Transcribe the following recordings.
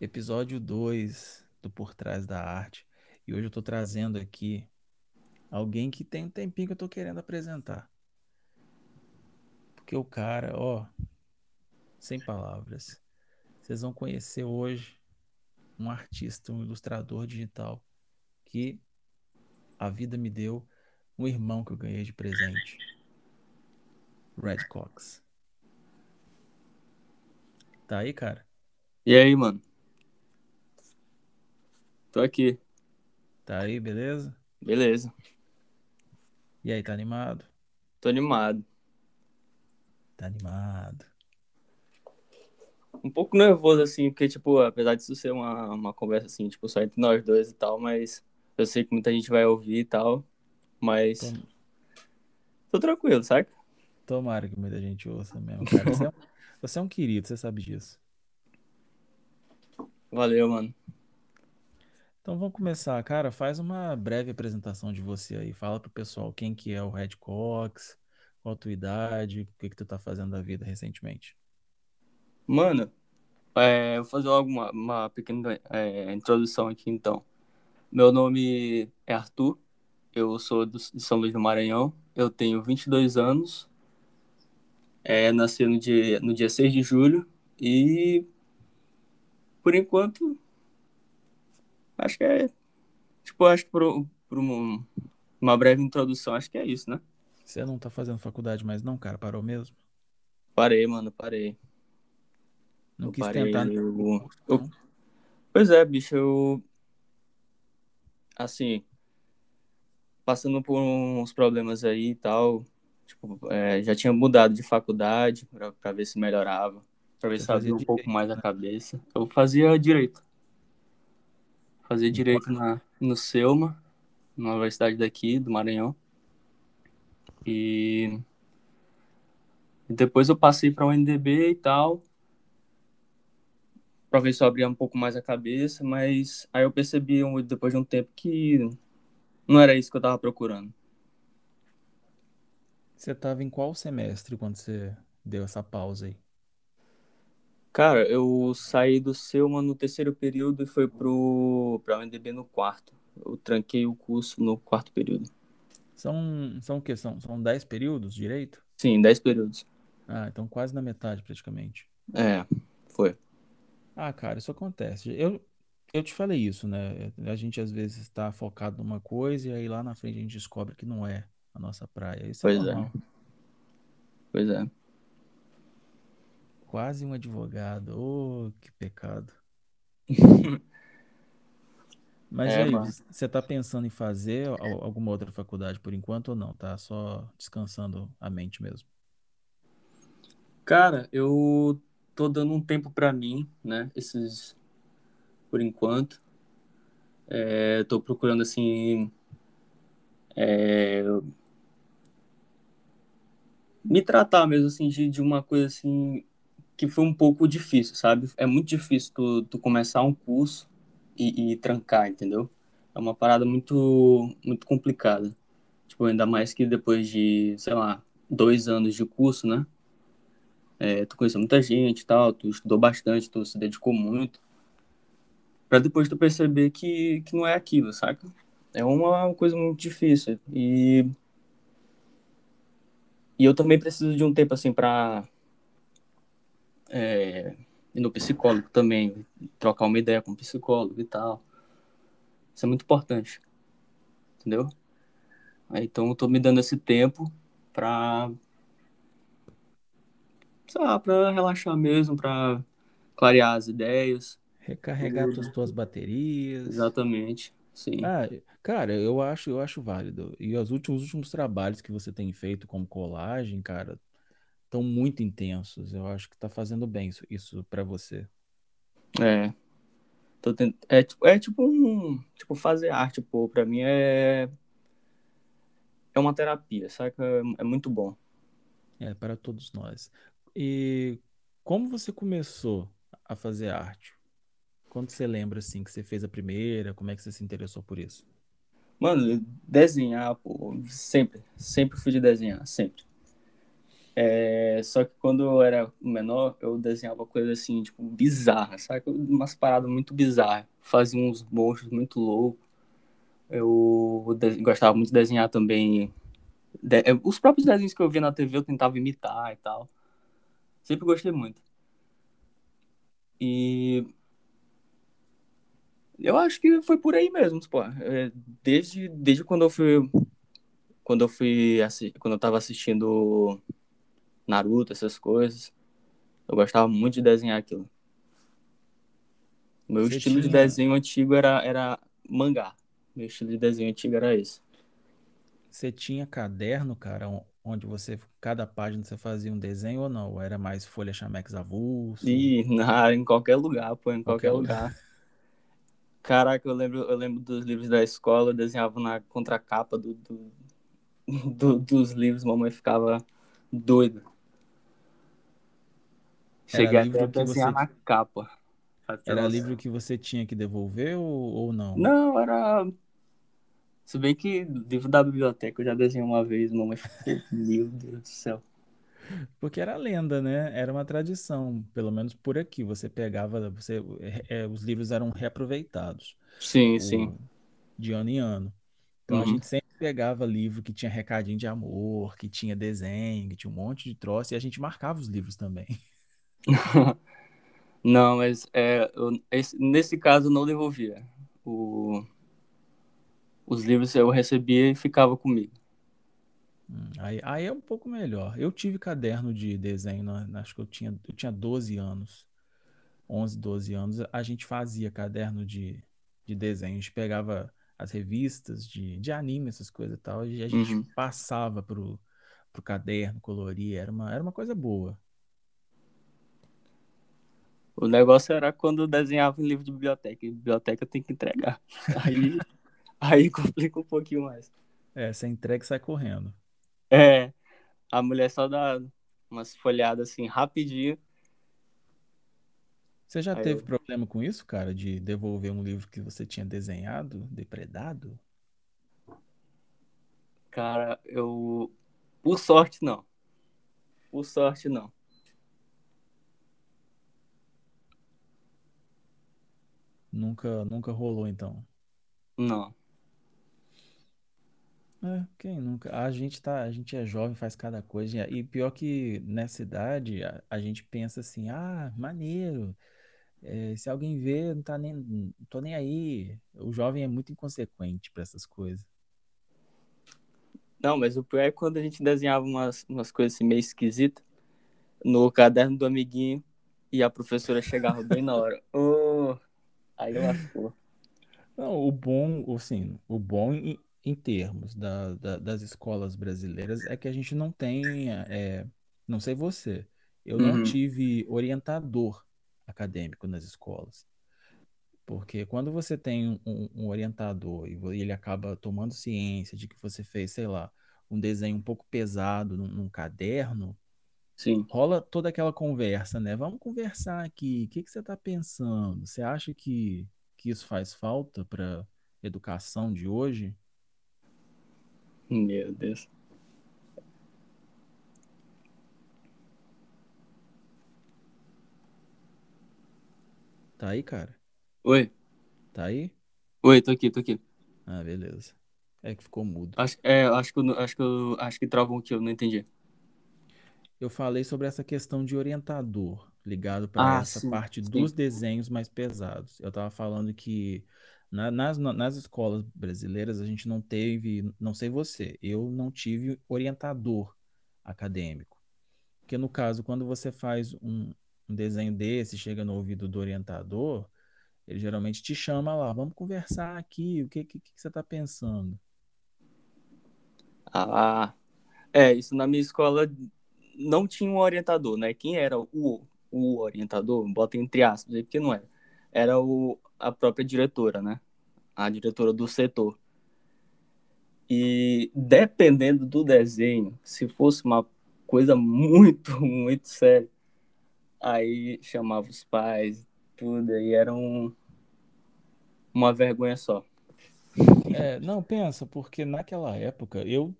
Episódio 2 do Por Trás da Arte. E hoje eu tô trazendo aqui alguém que tem um tempinho que eu tô querendo apresentar. Porque o cara, ó, sem palavras. Vocês vão conhecer hoje um artista, um ilustrador digital que a vida me deu, um irmão que eu ganhei de presente. Red Cox. Tá aí, cara? E aí, mano? Tô aqui. Tá aí, beleza? Beleza. E aí, tá animado? Tô animado. Tá animado. Um pouco nervoso, assim, porque, tipo, apesar disso ser uma conversa, assim, tipo, só entre nós dois e tal, mas eu sei que muita gente vai ouvir e tal, mas tô tranquilo, saca? Tomara que muita gente ouça mesmo, cara. Você é um querido, você sabe disso. Valeu, mano. Então vamos começar, cara, faz uma breve apresentação de você aí, fala pro pessoal quem que é o Red Cox, qual a tua idade, o que tu tá fazendo da vida recentemente. Mano, vou fazer logo uma pequena introdução aqui então. Meu nome é Arthur, eu sou de São Luís do Maranhão, eu tenho 22 anos, nasci no dia 6 de julho e, por enquanto, acho que por uma breve introdução, acho que é isso, né? Você não tá fazendo faculdade mais não, cara? Parou mesmo? Parei, mano, parei. Não quis tentar. Pois é, bicho, eu... Assim, passando por uns problemas aí e tal, tipo, já tinha mudado de faculdade pra ver se melhorava, pra ver se abria um pouco mais a cabeça. Eu fazia direito. Fazia direito no Selma, na universidade daqui, do Maranhão. E depois eu passei pra UNDB e tal, pra ver se eu abria um pouco mais a cabeça, mas aí eu percebi depois de um tempo que não era isso que eu tava procurando. Você tava em qual semestre quando você deu essa pausa aí? Cara, eu saí do Selma no terceiro período e fui pra UNDB no quarto. Eu tranquei o curso no quarto período. São o quê? São 10 períodos direito? Sim, 10 períodos. Ah, então quase na metade praticamente. É, foi. Ah, cara, isso acontece. Eu te falei isso, né? A gente às vezes está focado numa coisa e aí lá na frente a gente descobre que não é a nossa praia. Isso é normal. Pois é. Quase um advogado. Oh, que pecado. Mas aí, você está pensando em fazer alguma outra faculdade por enquanto ou não? Tá só descansando a mente mesmo? Cara, eu... tô dando um tempo pra mim, né? Por enquanto. Tô procurando, assim... me tratar mesmo, assim, de uma coisa, assim... que foi um pouco difícil, sabe? É muito difícil tu começar um curso e trancar, entendeu? É uma parada muito, muito complicada. Tipo, ainda mais que depois de, sei lá, 2 anos de curso, né? Tu conheceu muita gente e tal, tu estudou bastante, tu se dedicou muito, pra depois tu perceber que não é aquilo, saca? É uma coisa muito difícil. E eu também preciso de um tempo, assim, pra ir no psicólogo também, trocar uma ideia com o psicólogo e tal. Isso é muito importante, entendeu? Aí, então, eu tô me dando esse tempo pra... só pra relaxar mesmo, pra clarear as ideias. Recarregar as tuas baterias. Exatamente, sim. Ah, cara, eu acho válido. E os últimos trabalhos que você tem feito como colagem, cara, estão muito intensos. Eu acho que tá fazendo bem isso pra você. É. Tipo, fazer arte, pô. Pra mim é uma terapia, saca? É muito bom. É, para todos nós. E como você começou a fazer arte? Quando você lembra, assim, que você fez a primeira? Como é que você se interessou por isso? Mano, desenhar, pô, sempre fui de desenhar, sempre. Só que quando eu era menor, eu desenhava coisa assim, tipo, bizarra, sabe? Umas paradas muito bizarras. Fazia uns monstros muito loucos. Eu gostava muito de desenhar também. Os próprios desenhos que eu via na TV eu tentava imitar e tal. Sempre gostei muito. E eu acho que foi por aí mesmo, tipo, desde quando eu tava assistindo Naruto, essas coisas, eu gostava muito de desenhar aquilo. Meu estilo de desenho antigo era mangá. Meu estilo de desenho antigo era esse. Você tinha caderno, cara, onde cada página você fazia um desenho ou não? Ou era mais folha chamex avulso? Ih, em qualquer lugar, pô, em qualquer lugar. Caraca, eu lembro dos livros da escola, eu desenhava na contracapa dos livros, mamãe ficava doida. Cheguei até a desenhar na capa. Era livro que você tinha que devolver ou não? Não, era... Se bem que livro da biblioteca eu já desenhei uma vez, mamãe ficou... Meu Deus do céu. Porque era lenda, né? Era uma tradição, pelo menos por aqui. Você pegava, os livros eram reaproveitados. Sim. De ano em ano. Então a gente sempre pegava livro que tinha recadinho de amor, que tinha desenho, que tinha um monte de troço, e a gente marcava os livros também. Não, mas nesse caso eu não devolvia. Os livros eu recebia e ficava comigo. Aí é um pouco melhor. Eu tive caderno de desenho, acho que eu tinha 12 anos, 11, 12 anos. A gente fazia caderno de desenho, a gente pegava as revistas de anime, essas coisas e tal, e a gente passava pro caderno, coloria, era uma coisa boa. O negócio era quando eu desenhava em livro de biblioteca, e biblioteca tem que entregar. Aí complica um pouquinho mais. Você entrega e sai correndo. A mulher só dá umas folhadas assim, rapidinho. Você já teve problema com isso, cara? De devolver um livro que você tinha desenhado, depredado? Cara, Por sorte, não. Por sorte, não. Nunca rolou, então? Não. Quem nunca? A gente é jovem, faz cada coisa. E pior que nessa idade, a gente pensa assim, maneiro. Se alguém vê, não tô nem aí. O jovem é muito inconsequente pra essas coisas. Não, mas o pior é quando a gente desenhava umas coisas assim, meio esquisitas no caderno do amiguinho e a professora chegava bem na hora. Aí eu lascou. Não, o bom em termos das escolas brasileiras, é que a gente não tem, não sei você, eu não tive orientador acadêmico nas escolas. Porque quando você tem um orientador e ele acaba tomando ciência de que você fez, sei lá, um desenho um pouco pesado num caderno, sim, rola toda aquela conversa, né? Vamos conversar aqui, o que você está pensando? Você acha que isso faz falta para a educação de hoje? Meu Deus. Tá aí, cara? Oi. Tá aí? Oi, tô aqui. Beleza. É que ficou mudo. Acho que travou aqui, eu não entendi. Eu falei sobre essa questão de orientador, ligado para essa parte dos desenhos mais pesados. Eu tava falando que nas escolas brasileiras, a gente não teve, não sei você, eu não tive orientador acadêmico. Porque, no caso, quando você faz um desenho desse, chega no ouvido do orientador, ele geralmente te chama lá, vamos conversar aqui, o que você está pensando? Isso na minha escola não tinha um orientador, né? Quem era o orientador? Bota entre aspas, porque não era. Era a própria diretora, né? A diretora do setor. E dependendo do desenho, se fosse uma coisa muito, muito séria, aí chamava os pais, tudo, e era uma vergonha só. É, não, pensa, porque naquela época eu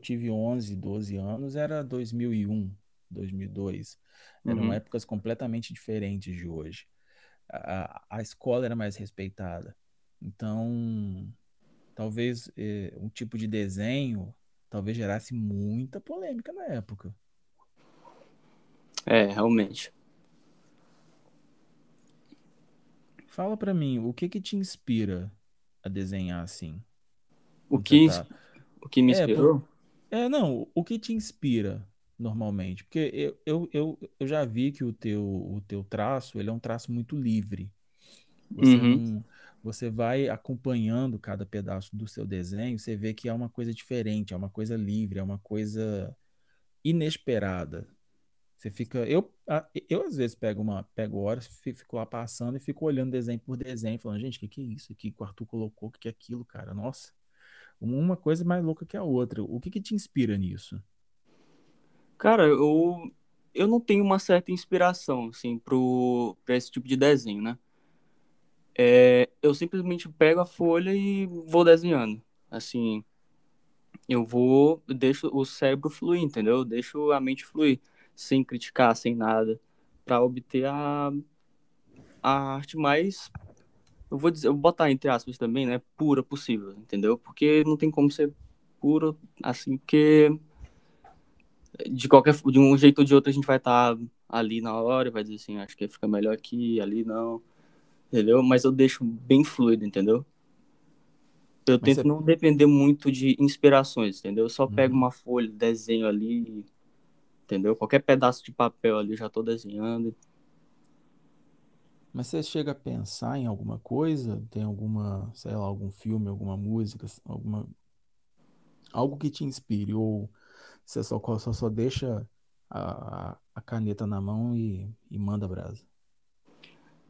tive 11, 12 anos, era 2001, 2002. Eram Uhum. épocas completamente diferentes de hoje. A escola era mais respeitada. Então, talvez um tipo de desenho talvez gerasse muita polêmica na época. É, realmente. Fala pra mim, o que que te inspira a desenhar assim? O Quando você que, tá... o que me É, por... inspirou? Não, o que te inspira normalmente? Porque eu já vi que o teu traço, ele é um traço muito livre. Você Uhum. não, você vai acompanhando cada pedaço do seu desenho, você vê que é uma coisa diferente, é uma coisa livre, é uma coisa inesperada. Você fica, eu às vezes pego horas, fico lá passando e fico olhando desenho por desenho, falando, gente, o que é isso aqui que o Arthur colocou, o que é aquilo, cara? Nossa, uma coisa é mais louca que a outra. O que que te inspira nisso? Cara, eu não tenho uma certa inspiração, assim, pra esse tipo de desenho, né? Eu simplesmente pego a folha e vou desenhando. Assim, eu deixo o cérebro fluir, entendeu? Eu deixo a mente fluir, sem criticar, sem nada, pra obter a arte mais, eu vou botar entre aspas também, né? Pura possível, entendeu? Porque não tem como ser puro assim, porque de um jeito ou de outro a gente vai estar ali na hora e vai dizer assim, acho que fica melhor aqui, ali não, entendeu? Mas eu deixo bem fluido, entendeu? Eu Mas tento você... não depender muito de inspirações, entendeu? Eu só pego Uhum. uma folha, desenho ali, entendeu? Qualquer pedaço de papel ali eu já tô desenhando. Mas você chega a pensar em alguma coisa? Tem alguma, sei lá, algum filme, alguma música, algo que te inspire? Ou você só deixa a caneta na mão e manda brasa?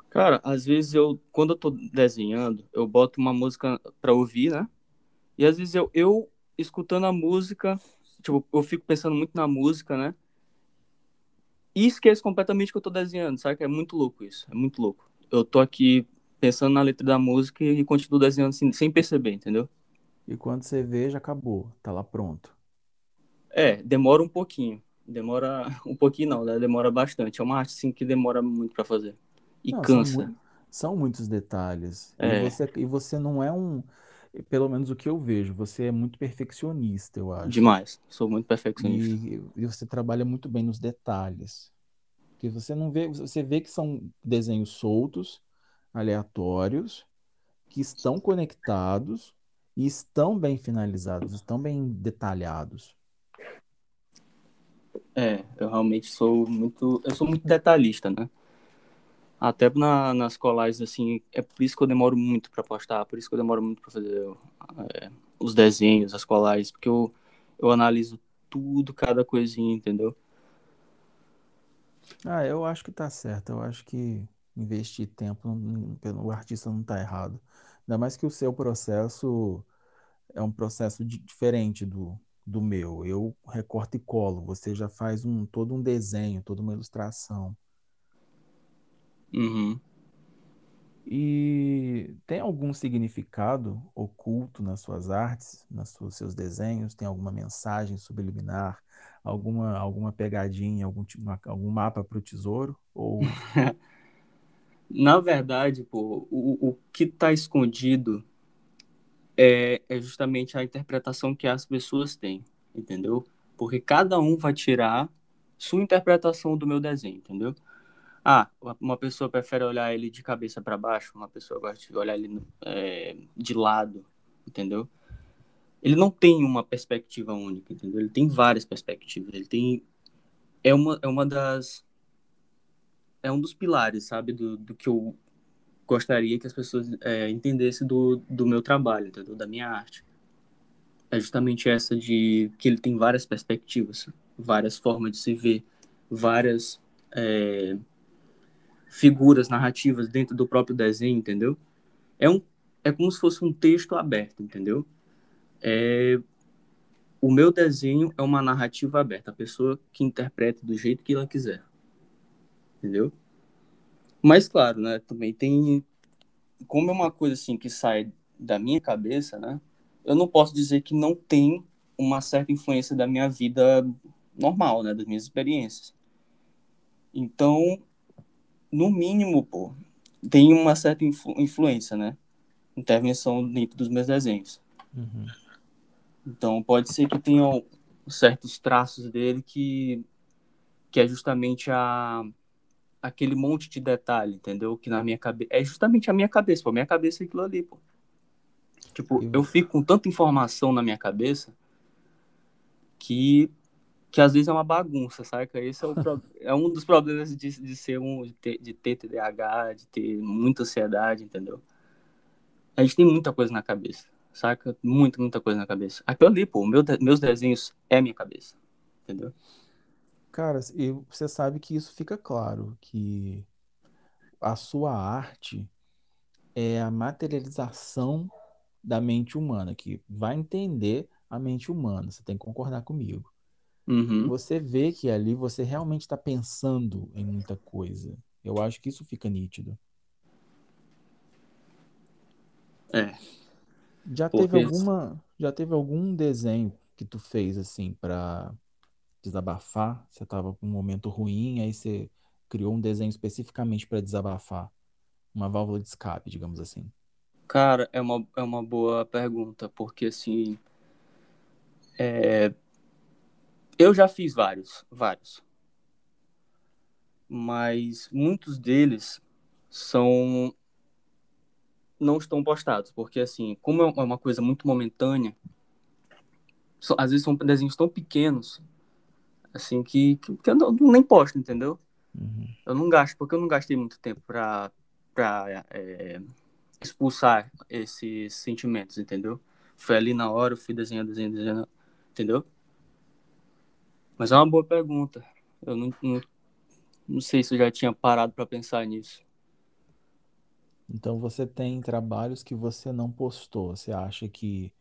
Cara, às vezes quando eu tô desenhando, eu boto uma música pra ouvir, né? E às vezes eu escutando a música, tipo, eu fico pensando muito na música, né? E esqueço completamente que eu tô desenhando, saca? É muito louco isso, é muito louco. Eu tô aqui pensando na letra da música e continuo desenhando assim, sem perceber, entendeu? E quando você vê, já acabou, tá lá pronto. Demora um pouquinho. Demora um pouquinho não, né? Demora bastante. É uma arte assim que demora muito pra fazer. E Não, cansa. São muitos detalhes. E É, você não é pelo menos o que eu vejo, você é muito perfeccionista, eu acho. demais. Sou muito perfeccionista. E você trabalha muito bem nos detalhes. Porque você não vê, você vê que são desenhos soltos, aleatórios, que estão conectados e estão bem finalizados, estão bem detalhados. Eu realmente sou muito detalhista, né? Até nas colagens, assim, é por isso que eu demoro muito pra postar, por isso que eu demoro muito pra fazer os desenhos, as colagens, porque eu analiso tudo, cada coisinha, entendeu? Ah, eu acho que tá certo. Eu acho que investir tempo, o artista não tá errado. Ainda mais que o seu processo é um processo diferente do meu. Eu recorto e colo. Você já faz todo um desenho, toda uma ilustração. Uhum. E tem algum significado oculto nas suas artes, nos seus desenhos? Tem alguma mensagem subliminar, alguma pegadinha, algum mapa para o tesouro? Ou Na verdade, pô, o que tá escondido é justamente a interpretação que as pessoas têm, entendeu? Porque cada um vai tirar sua interpretação do meu desenho, entendeu? Ah, uma pessoa prefere olhar ele de cabeça para baixo, uma pessoa gosta de olhar ele de lado, entendeu? Ele não tem uma perspectiva única, entendeu? Ele tem várias perspectivas, ele tem é um dos pilares, sabe, do que eu gostaria que as pessoas entendessem do meu trabalho, entendeu? Da minha arte. É justamente essa de que ele tem várias perspectivas, várias formas de se ver, várias é, figuras narrativas dentro do próprio desenho, entendeu? É um é como se fosse um texto aberto, entendeu? É, o meu desenho é uma narrativa aberta, a pessoa que interpreta do jeito que ela quiser, entendeu? Mas claro, né, também tem como é uma coisa assim que sai da minha cabeça, né, eu não posso dizer que não tem uma certa influência da minha vida normal, né, das minhas experiências. Então, no mínimo, pô, tem uma certa influência, né, intervenção dentro dos meus desenhos. Uhum. Então, pode ser que tenham certos traços dele que é justamente aquele monte de detalhe, entendeu? Que na minha cabeça... É justamente a minha cabeça, pô. Minha cabeça é aquilo ali, pô. Tipo, eu fico com tanta informação na minha cabeça que às vezes é uma bagunça, saca? Esse é, é um dos problemas de ter TDAH, de ter muita ansiedade, entendeu? A gente tem muita coisa na cabeça, saca? Muita coisa na cabeça. Aquilo ali, pô, meus desenhos é minha cabeça, entendeu? Cara, você sabe que isso fica claro, que a sua arte é a materialização da mente humana, que vai entender a mente humana, você tem que concordar comigo. Uhum. Você vê que ali você realmente está pensando em muita coisa. Eu acho que isso fica nítido. É. Já teve algum desenho que tu fez assim para desabafar? Você estava com um momento ruim, aí você criou um desenho especificamente para desabafar, uma válvula de escape, digamos assim. Cara, é uma boa pergunta, porque assim, eu já fiz vários, mas muitos deles não estão postados, porque assim, como é uma coisa muito momentânea, às vezes são desenhos tão pequenos assim, que eu nem posto, entendeu? Uhum. Eu não gasto, porque eu não gastei muito tempo pra expulsar esses sentimentos, entendeu? Foi ali na hora, eu fui desenhando, entendeu? Mas é uma boa pergunta. Eu não sei se eu já tinha parado pra pensar nisso. Então você tem trabalhos que você não postou. Você acha que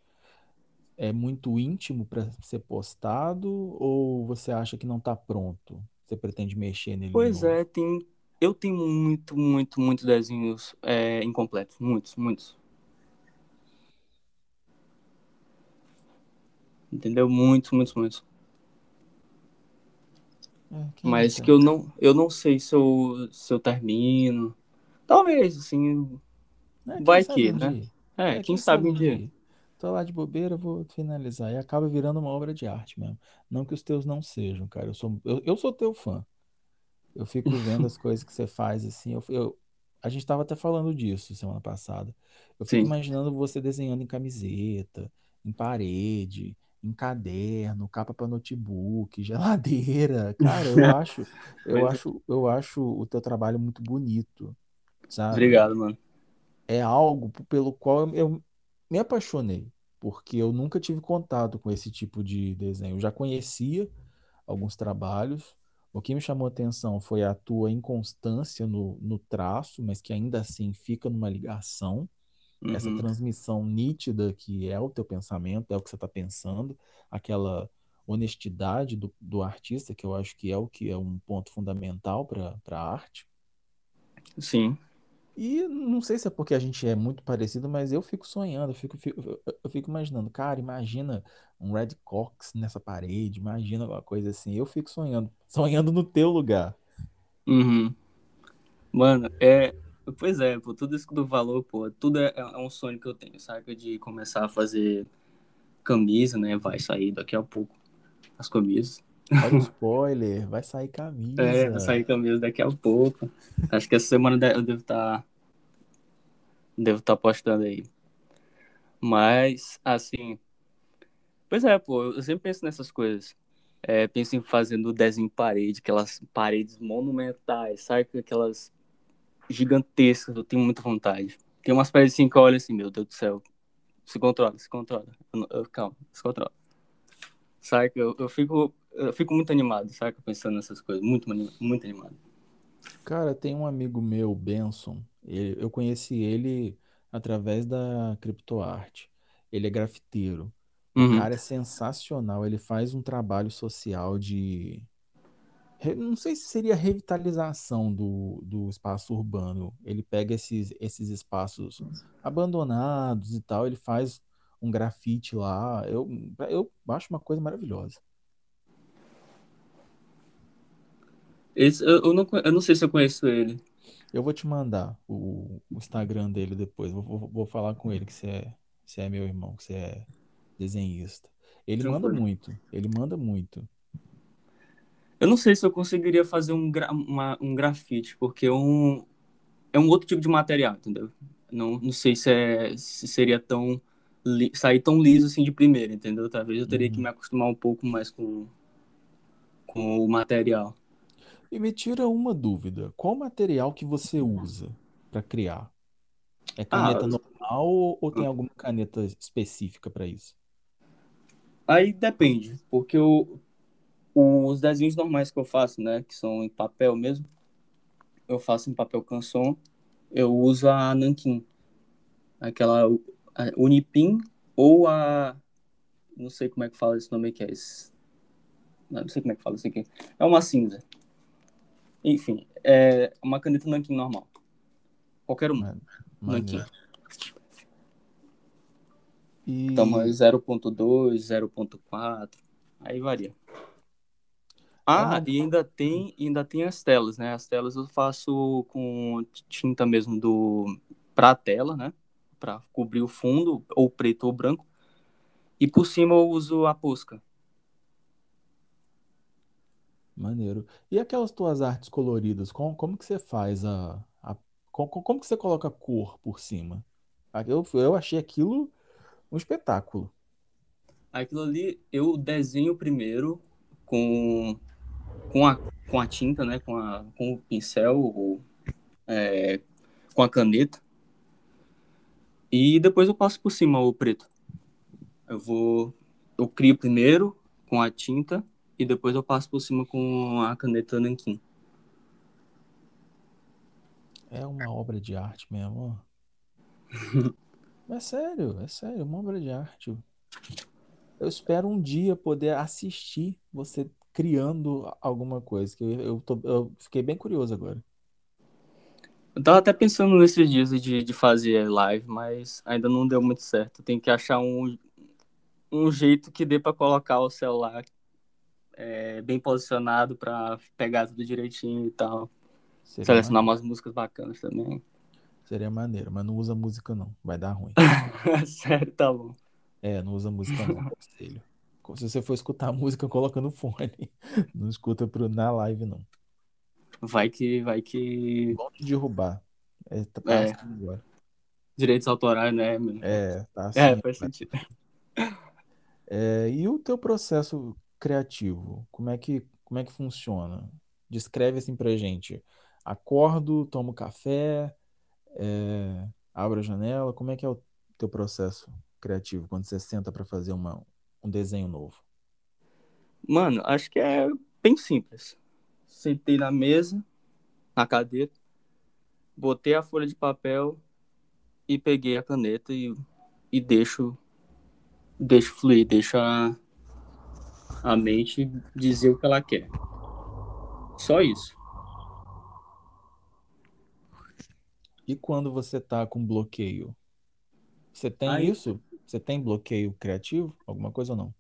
é muito íntimo para ser postado ou você acha que não está pronto? Você pretende mexer nele? Pois é, eu tenho muitos desenhos incompletos. Muitos. Entendeu? Muitos. Mas que eu não sei se eu termino. Talvez, assim, vai que, né? Quem sabe um dia. Tô lá de bobeira, vou finalizar. E acaba virando uma obra de arte mesmo. Não que os teus não sejam, cara. Eu sou teu fã. Eu fico vendo as coisas que você faz, assim. A gente tava até falando disso semana passada. Eu fico imaginando você desenhando em camiseta, em parede, em caderno, capa para notebook, geladeira. Cara, eu acho o teu trabalho muito bonito, sabe? Obrigado, mano. É algo pelo qual eu me apaixonei, porque eu nunca tive contato com esse tipo de desenho. Eu já conhecia alguns trabalhos. O que me chamou a atenção foi a tua inconstância no traço, mas que ainda assim fica numa ligação. Uhum. Essa transmissão nítida que é o teu pensamento, é o que você está pensando. Aquela honestidade do artista, que eu acho que é um ponto fundamental para a arte. Sim. E não sei se é porque a gente é muito parecido, mas eu fico sonhando, eu fico imaginando, cara, imagina um Red Cox nessa parede, imagina alguma coisa assim, eu fico sonhando no teu lugar. Uhum. Mano, pois é, pô, tudo isso que tu falou, pô, tudo é um sonho que eu tenho, sabe, de começar a fazer camisa, né, vai sair daqui a pouco as camisas. Olha o spoiler, vai sair camisa. Vai sair camisa daqui a pouco. Acho que essa semana eu devo estar postando aí. Mas, assim... Pois é, pô, eu sempre penso nessas coisas. Penso em fazendo desenho em parede, aquelas paredes monumentais, sabe? Aquelas gigantescas, eu tenho muita vontade. Tem umas paredes assim que eu olho assim, meu Deus do céu. Se controla. Calma, se controla. Sabe? Eu fico muito animado, sabe? Pensando nessas coisas, muito animado. Cara, tem um amigo meu, Benson, eu conheci ele através da CriptoArte. Ele é grafiteiro. Uhum. O cara é sensacional, ele faz um trabalho social de Não sei se seria revitalização do espaço urbano. Ele pega esses espaços abandonados e tal, ele faz um grafite lá. Eu acho uma coisa maravilhosa. Eu não sei se eu conheço ele. Eu vou te mandar o Instagram dele depois. Vou falar com ele que você é meu irmão, que você é desenhista. Ele manda muito. Ele manda muito. Eu não sei se eu conseguiria fazer um grafite, porque é um outro tipo de material, entendeu? Não sei se seria tão... sair tão liso assim de primeira, entendeu? Talvez eu teria que me acostumar um pouco mais com o material. E me tira uma dúvida. Qual material que você usa para criar? É caneta normal ou tem alguma caneta específica para isso? Aí depende, porque os desenhos normais que eu faço, né, que são em papel mesmo, eu faço em papel canson, eu uso a Nanquim, aquela a Unipin ou a... não sei como é que fala esse nome que é esse. Não sei como é que fala isso aqui. É uma cinza. Enfim, é uma caneta Nanquim normal. Qualquer uma. Nanquim. E... tamanho 0.2, 0.4. Aí varia. E ainda tem as telas, né? As telas eu faço com tinta mesmo pra tela, né? Pra cobrir o fundo, ou preto ou branco. E por cima eu uso a Posca. Maneiro. E aquelas tuas artes coloridas, como que você faz como que você coloca a cor por cima? Eu achei aquilo um espetáculo. Aquilo ali eu desenho primeiro com a tinta, né? Com o pincel, com a caneta. E depois eu passo por cima o preto. Eu crio primeiro com a tinta. E depois eu passo por cima com a caneta Nanquim. É uma obra de arte mesmo, ó. É sério, uma obra de arte. Eu espero um dia poder assistir você criando alguma coisa. Que eu fiquei bem curioso agora. Eu tava até pensando nesses dias de fazer live, mas ainda não deu muito certo. Tem que achar um jeito que dê pra colocar o celular bem posicionado para pegar tudo direitinho e tal. Selecionar umas músicas bacanas também. Seria maneiro, mas não usa música não, vai dar ruim. Sério, tá bom. É, não usa música não, conselho. Se você for escutar música, coloca no fone. Não escuta na live não. Vai que... Bom de derrubar. Tá agora. Direitos autorais, né, mano? Tá assim. Faz sentido. E o teu processo criativo, como é que funciona? Descreve assim pra gente. Acordo, tomo café, abro a janela. Como é que é o teu processo criativo quando você senta pra fazer um desenho novo? Mano, acho que é bem simples. Sentei na mesa, na cadeira, botei a folha de papel e peguei a caneta e deixo fluir, deixa a mente dizer o que ela quer. Só isso. E quando você tá com bloqueio? Você tem isso? Você tem bloqueio criativo? Alguma coisa ou não?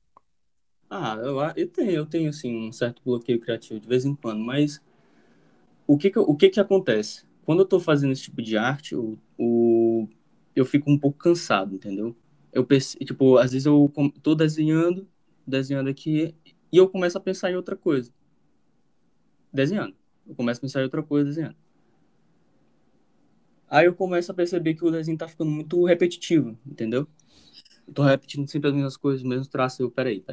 Eu tenho assim, um certo bloqueio criativo de vez em quando, mas o que acontece? Quando eu tô fazendo esse tipo de arte, eu fico um pouco cansado, entendeu? Eu percebo, tipo, às vezes eu tô desenhando aqui e eu começo a pensar em outra coisa. Aí eu começo a perceber que o desenho tá ficando muito repetitivo, entendeu? Eu tô repetindo sempre as mesmas coisas, os mesmos traços. Peraí.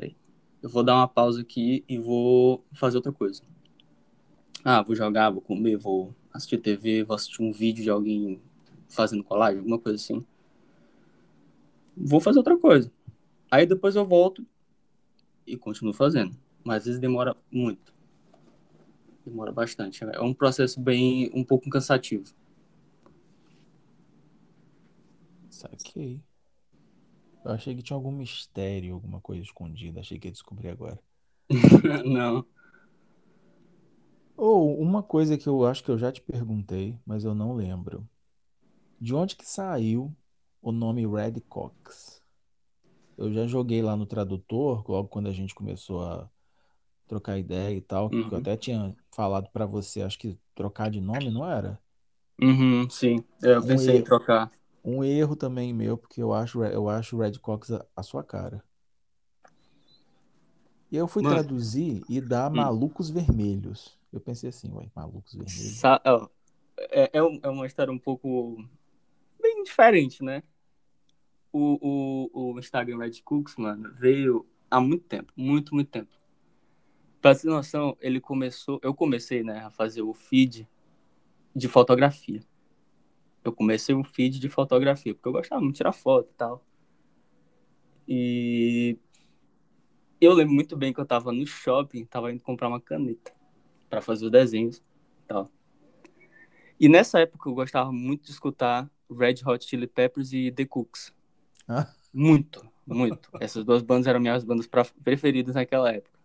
Eu vou dar uma pausa aqui e vou fazer outra coisa. Vou jogar, vou comer, vou assistir TV, vou assistir um vídeo de alguém fazendo colagem, alguma coisa assim. Vou fazer outra coisa. Aí depois eu volto e continuo fazendo, mas às vezes demora muito, demora bastante, é um processo um pouco cansativo. Saquei. Eu achei que tinha algum mistério, alguma coisa escondida, achei que ia descobrir agora. Não. Uma coisa que eu acho que eu já te perguntei, mas eu não lembro. De onde que saiu o nome Red Cox? Eu já joguei lá no tradutor, logo quando a gente começou a trocar ideia e tal, que eu Uhum. até tinha falado pra você, acho que trocar de nome, não era? Sim, eu Um, pensei em er- trocar. um erro também meu, porque eu acho Red Cox a sua cara. E aí eu fui Mano, traduzir e dar hum, Malucos Vermelhos. Eu pensei assim, ué, Malucos Vermelhos? Ó, é uma história um pouco bem diferente, né? O Instagram Red Cooks, mano, veio há muito tempo, muito, muito tempo. Pra ter noção, eu comecei, né, a fazer o feed de fotografia. Eu comecei um feed de fotografia, porque eu gostava muito de tirar foto e tal. E eu lembro muito bem que eu tava no shopping, tava indo comprar uma caneta pra fazer os desenhos e tal. E nessa época eu gostava muito de escutar Red Hot Chili Peppers e The Kooks. Ah, Muito, muito. Essas duas bandas eram minhas bandas preferidas naquela época.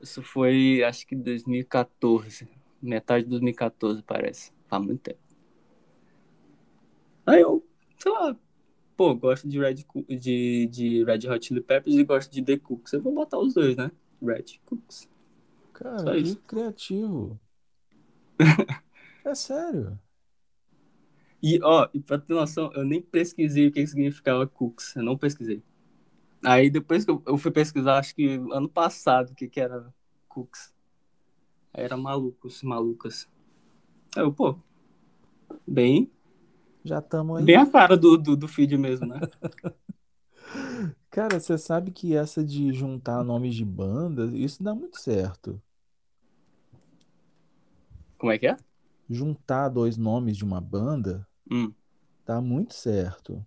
Isso foi, acho que 2014, metade de 2014, parece. Faz muito tempo. Aí eu, sei lá, pô, gosto de Red Hot Chili Peppers e gosto de The Kooks. Eu vou botar os dois, né? Red Kooks. cara, Só que isso. criativo. É sério. E, ó, e pra ter noção, eu nem pesquisei o que significava Kooks. Eu não pesquisei. Aí depois que eu fui pesquisar, acho que ano passado, o que que era Kooks. Aí era malucos, malucas. Aí eu, pô, bem, Já tamo aí. bem a cara do feed mesmo, né? Cara, você sabe que essa de juntar nomes de bandas, isso dá muito certo. Como é que é? Juntar dois nomes de uma banda Hum. dá muito certo.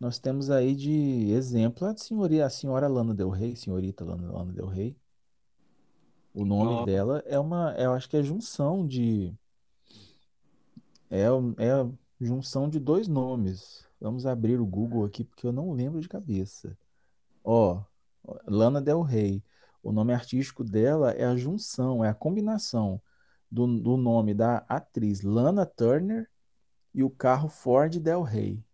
Nós temos aí de exemplo a senhora Lana Del Rey, senhorita Lana Del Rey. O nome Ó, dela eu acho que é junção de, é a junção de dois nomes. Vamos abrir o Google aqui porque eu não lembro de cabeça. Ó, Lana Del Rey. O nome artístico dela é a junção, é a combinação do nome da atriz Lana Turner e o carro Ford Del Rey.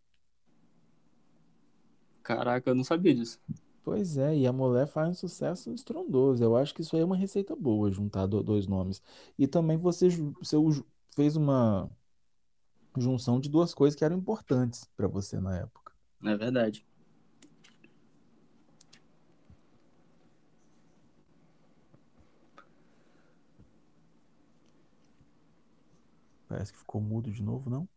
caraca, eu não sabia disso. Pois é, e a mulher faz um sucesso estrondoso. Eu acho que isso aí é uma receita boa, juntar dois nomes. E também você fez uma junção de duas coisas que eram importantes para você na época. É verdade. Parece que ficou mudo de novo, não?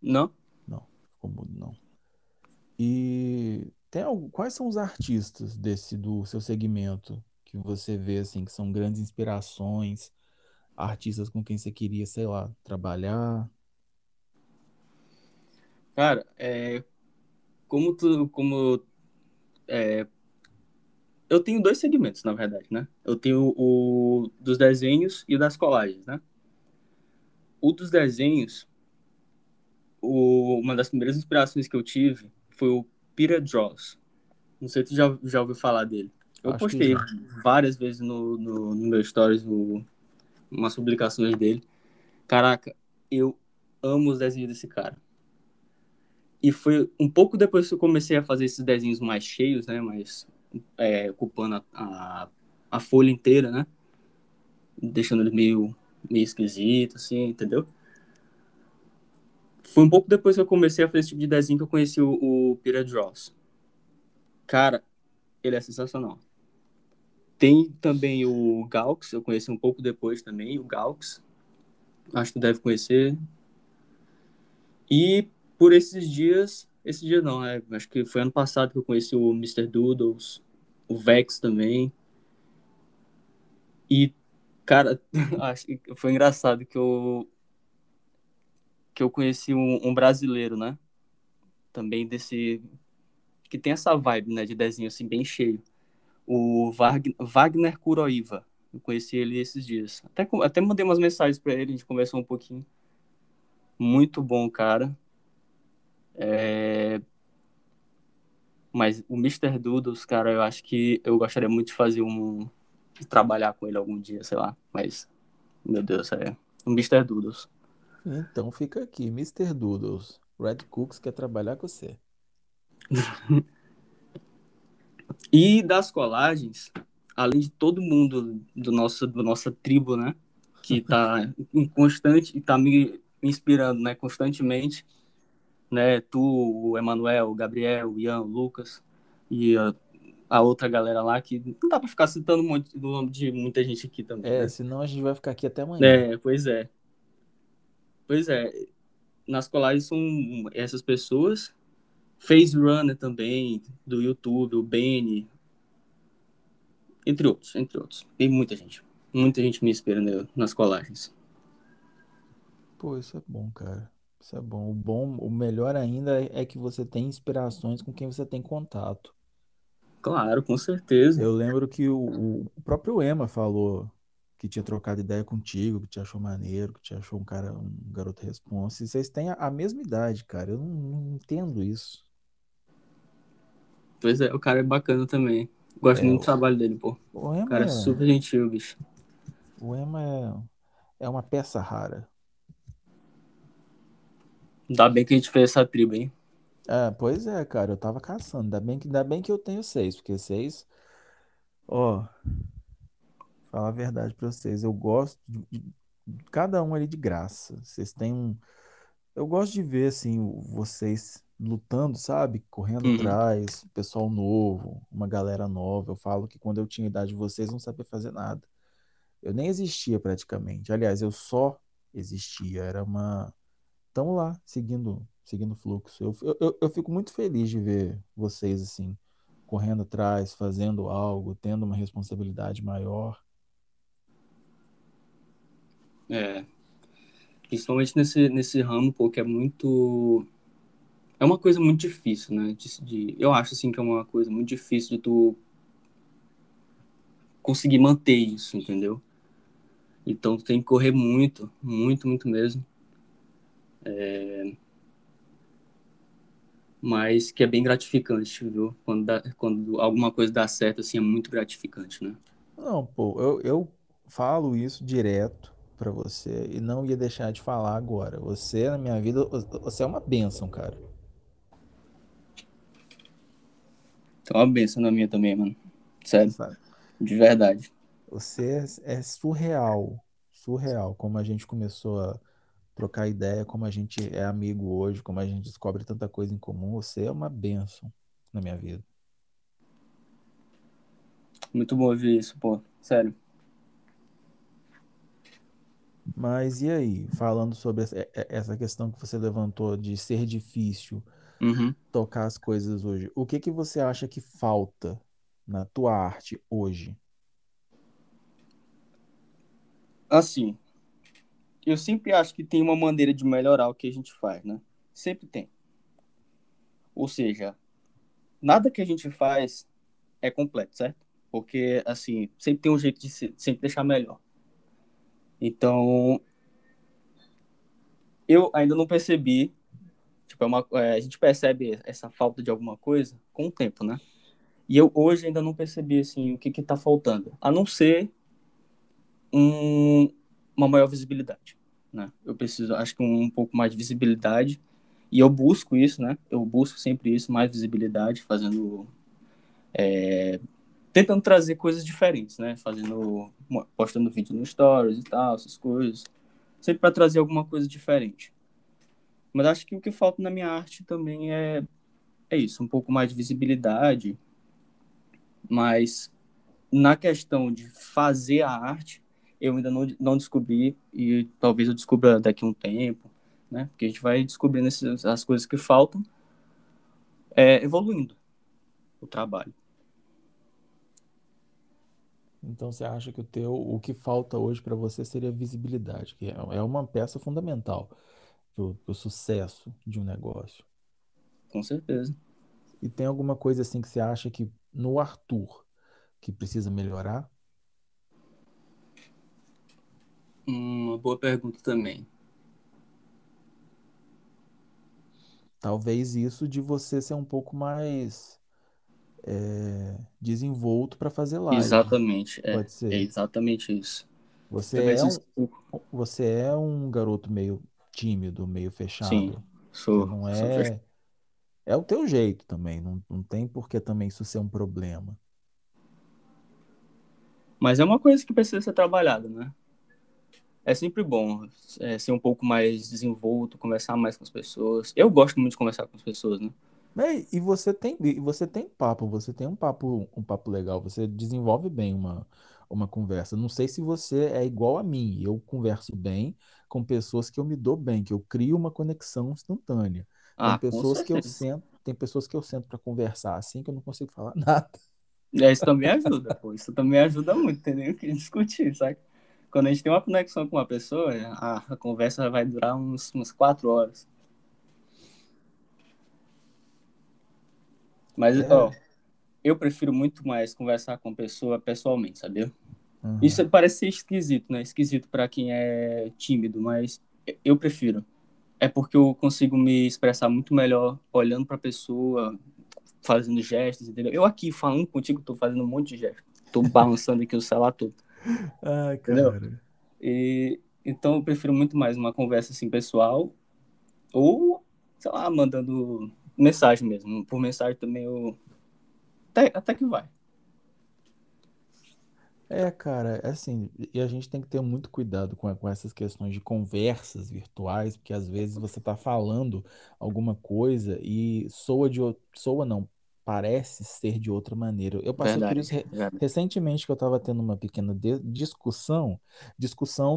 Não? Não, ficou mudo não. E quais são os artistas do seu segmento que você vê assim que são grandes inspirações, artistas com quem você queria, sei lá, trabalhar? Cara, como é, eu tenho dois segmentos, na verdade, né? Eu tenho o dos desenhos e das colagens, né? O dos desenhos, uma das primeiras inspirações que eu tive foi o Pira Dross. Não sei se tu já ouviu falar dele. Eu Acho que postei já. várias vezes no meu stories, umas publicações dele. Caraca, eu amo os desenhos desse cara. E foi um pouco depois que eu comecei a fazer esses desenhos mais cheios, né? Mais ocupando a folha inteira, né? Deixando ele meio esquisito, assim, entendeu? Foi um pouco depois que eu comecei a fazer esse tipo de desenho que eu conheci o Peter Draws. Cara, ele é sensacional. Tem também o Galx, eu conheci um pouco depois também, o Galx. Acho que tu deve conhecer. E por esses dias não, né? Acho que foi ano passado que eu conheci o Mr. Doodles, o Vex também. E, cara, acho que foi engraçado que eu conheci um brasileiro, né? Também desse. Que tem essa vibe, né? De desenho assim, bem cheio. O Wagner Kuroiwa. Eu conheci ele esses dias. Até mandei umas mensagens pra ele, a gente conversou um pouquinho. Muito bom, cara. É, mas o Mr. Doodles, cara, eu acho que eu gostaria muito de trabalhar com ele algum dia, sei lá. Mas Meu Deus, é o Mr. Doodles. Então fica aqui, Mr. Doodles. Red Cooks quer trabalhar com você. E das colagens, além de todo mundo da nossa tribo, né? Que tá em constante, e tá me inspirando, né? Constantemente, né? Tu, o Emanuel, o Gabriel, o Ian, o Lucas e a outra galera lá, que não dá pra ficar citando o nome de muita gente aqui também. É, né? Senão a gente vai ficar aqui até amanhã. É, pois é. Pois é. Nas colagens são essas pessoas. Face Runner também, do YouTube, o Benny, entre outros. Tem muita gente. Muita gente me inspira nas colagens. Pô, isso é bom, cara. Isso é bom. O melhor ainda é que você tem inspirações com quem você tem contato. Claro, com certeza. Eu lembro que o próprio Ema falou que tinha trocado ideia contigo, que te achou maneiro, que te achou um garoto responsa. E vocês têm a mesma idade, cara. Eu não entendo isso. Pois é, o cara é bacana também. Gosto muito do trabalho dele, pô. O cara é super gentil, bicho. O Ema é uma peça rara. Ainda bem que a gente fez essa tribo, hein? É, pois é, cara. Eu tava caçando. Ainda bem que eu tenho 6, porque 6... Ó, falar a verdade pra vocês. Eu gosto de cada um ali de graça. Vocês têm um... Eu gosto de ver, assim, vocês lutando, sabe? Correndo atrás, pessoal novo, uma galera nova. Eu falo que quando eu tinha a idade de vocês, não sabia fazer nada. Eu nem existia praticamente. Aliás, eu só existia. Era uma... Tamo lá, seguindo o fluxo. Eu fico muito feliz de ver vocês, assim, correndo atrás, fazendo algo, tendo uma responsabilidade maior. É. Principalmente nesse ramo, pô, que é muito... É uma coisa muito difícil, né? Eu acho, assim, que é uma coisa muito difícil de tu conseguir manter isso, entendeu? Então, tu tem que correr muito, muito, muito mesmo. Mas que é bem gratificante, viu? Quando alguma coisa dá certo, assim, é muito gratificante, né? Não, pô, eu falo isso direto pra você e não ia deixar de falar agora. Você, na minha vida, você é uma bênção, cara. Então, é uma bênção na minha também, mano. Sério, de verdade. Você é surreal, como a gente começou a trocar ideia, como a gente é amigo hoje, como a gente descobre tanta coisa em comum. Você é uma bênção na minha vida. Muito bom ouvir isso, pô. Sério. Mas e aí? Falando sobre essa questão que você levantou de ser difícil tocar as coisas hoje, o que você acha que falta na tua arte hoje? Assim... Eu sempre acho que tem uma maneira de melhorar o que a gente faz, né? Sempre tem. Ou seja, nada que a gente faz é completo, certo? Porque, assim, sempre tem um jeito de sempre deixar melhor. Então, eu ainda não percebi, tipo, a gente percebe essa falta de alguma coisa com o tempo, né? E eu hoje ainda não percebi, assim, o que tá faltando. A não ser uma maior visibilidade, né? Eu preciso, acho que um pouco mais de visibilidade, e eu busco isso, né? Eu busco sempre isso, mais visibilidade, fazendo... tentando trazer coisas diferentes, né? Postando vídeo no Stories e tal, essas coisas. Sempre para trazer alguma coisa diferente. Mas acho que o que falta na minha arte também é isso, um pouco mais de visibilidade, mas na questão de fazer a arte, eu ainda não descobri, e talvez eu descubra daqui a um tempo, né? Porque a gente vai descobrindo as coisas que faltam, evoluindo o trabalho. Então você acha que o que falta hoje para você seria visibilidade, que é uma peça fundamental pro sucesso de um negócio. Com certeza. E tem alguma coisa assim que você acha que no Arthur que precisa melhorar? Uma boa pergunta também. Talvez isso de você ser um pouco mais desenvolto para fazer live. Exatamente, pode ser. É exatamente isso. Você é um garoto meio tímido, meio fechado. Sim, sou. Não é... é o teu jeito também. Não tem por que também isso ser um problema. Mas é uma coisa que precisa ser trabalhada, né? É sempre bom ser um pouco mais desenvolto, conversar mais com as pessoas. Eu gosto muito de conversar com as pessoas, né? E você tem papo, você tem um papo legal, você desenvolve bem uma conversa. Não sei se você é igual a mim, eu converso bem com pessoas que eu me dou bem, que eu crio uma conexão instantânea. Tem pessoas que eu sento para conversar assim que eu não consigo falar nada. Isso também ajuda, pô. Isso também ajuda muito, entendeu? Que discutir, sabe? Quando a gente tem uma conexão com uma pessoa, a conversa vai durar umas 4 horas. Mas, eu prefiro muito mais conversar com a pessoa pessoalmente, sabia? Uhum. Isso parece ser esquisito, né? Esquisito para quem é tímido, mas eu prefiro. É porque eu consigo me expressar muito melhor olhando para a pessoa, fazendo gestos, entendeu? Eu aqui falando contigo, tô fazendo um monte de gestos. Tô balançando aqui o celular todo. Ai, cara. Então eu prefiro muito mais uma conversa assim pessoal ou, sei lá, mandando mensagem mesmo. Por mensagem também eu... Até que vai. Cara, assim, e a gente tem que ter muito cuidado com essas questões de conversas virtuais, porque às vezes você tá falando alguma coisa e parece ser de outra maneira. Eu passei por isso recentemente, que eu estava tendo uma pequena discussão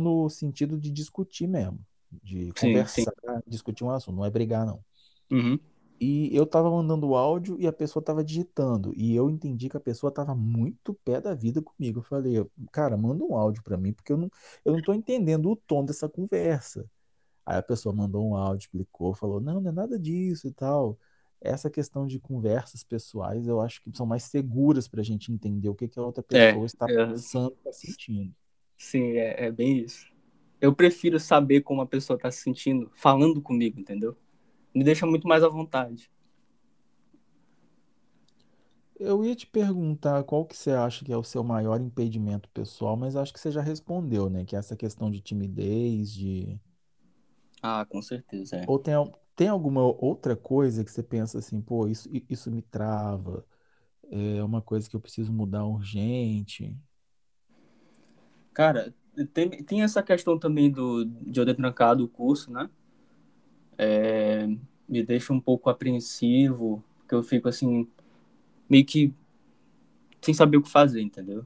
no sentido de discutir mesmo, de conversar, discutir um assunto, não é brigar, não. Uhum. E eu estava mandando áudio e a pessoa estava digitando, e eu entendi que a pessoa estava muito pé da vida comigo. Eu falei, cara, manda um áudio para mim, porque eu não estou entendendo o tom dessa conversa. Aí a pessoa mandou um áudio, explicou, falou, não é nada disso e tal. Essa questão de conversas pessoais, eu acho que são mais seguras para a gente entender o que a outra pessoa está pensando, está sentindo. Sim, é bem isso. Eu prefiro saber como a pessoa está se sentindo falando comigo, entendeu? Me deixa muito mais à vontade. Eu ia te perguntar qual que você acha que é o seu maior impedimento pessoal, mas acho que você já respondeu, né? Que é essa questão de timidez, de... com certeza, Ou tem alguma outra coisa que você pensa assim, pô, isso me trava, é uma coisa que eu preciso mudar urgente? Cara, tem essa questão também de eu ter trancado o curso, né? Me deixa um pouco apreensivo, porque eu fico assim, meio que sem saber o que fazer, entendeu?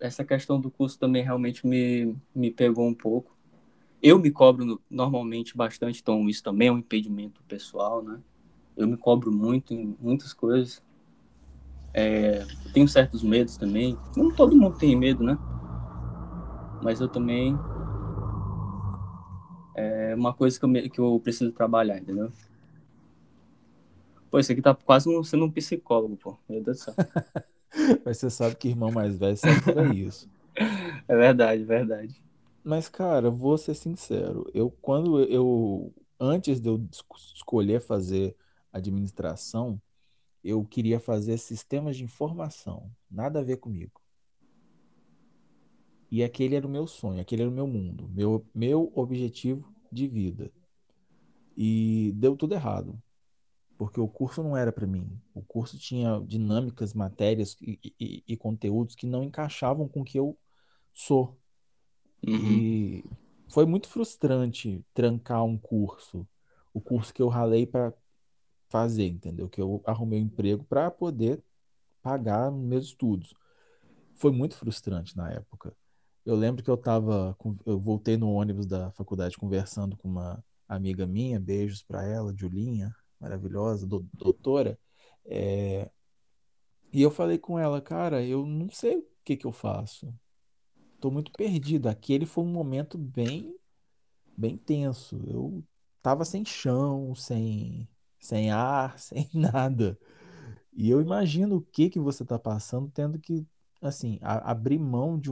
Essa questão do curso também realmente me pegou um pouco. Eu me cobro normalmente bastante, então isso também é um impedimento pessoal, né? Eu me cobro muito em muitas coisas. Tenho certos medos também. Não todo mundo tem medo, né? Mas eu também... É uma coisa que eu preciso trabalhar, entendeu? Pô, isso aqui tá quase sendo um psicólogo, pô. Meu Deus do céu. Mas você sabe que irmão mais velho sabe pra isso. É verdade, verdade. Mas, cara, vou ser sincero. Antes de eu escolher fazer administração, eu queria fazer sistemas de informação. Nada a ver comigo. E aquele era o meu sonho, aquele era o meu mundo, meu objetivo de vida. E deu tudo errado. Porque o curso não era para mim. O curso tinha dinâmicas, matérias e conteúdos que não encaixavam com o que eu sou. Uhum. E foi muito frustrante trancar o curso que eu ralei para fazer, entendeu? Que eu arrumei um emprego para poder pagar meus estudos. Foi muito frustrante na época. Eu lembro que eu voltei no ônibus da faculdade conversando com uma amiga minha, beijos para ela, Julinha, maravilhosa, doutora, e eu falei com ela, cara, eu não sei o que eu faço. Estou muito perdido. Aquele foi um momento bem, bem tenso. Eu estava sem chão, sem ar, sem nada. E eu imagino o que você está passando, tendo que, assim, abrir mão de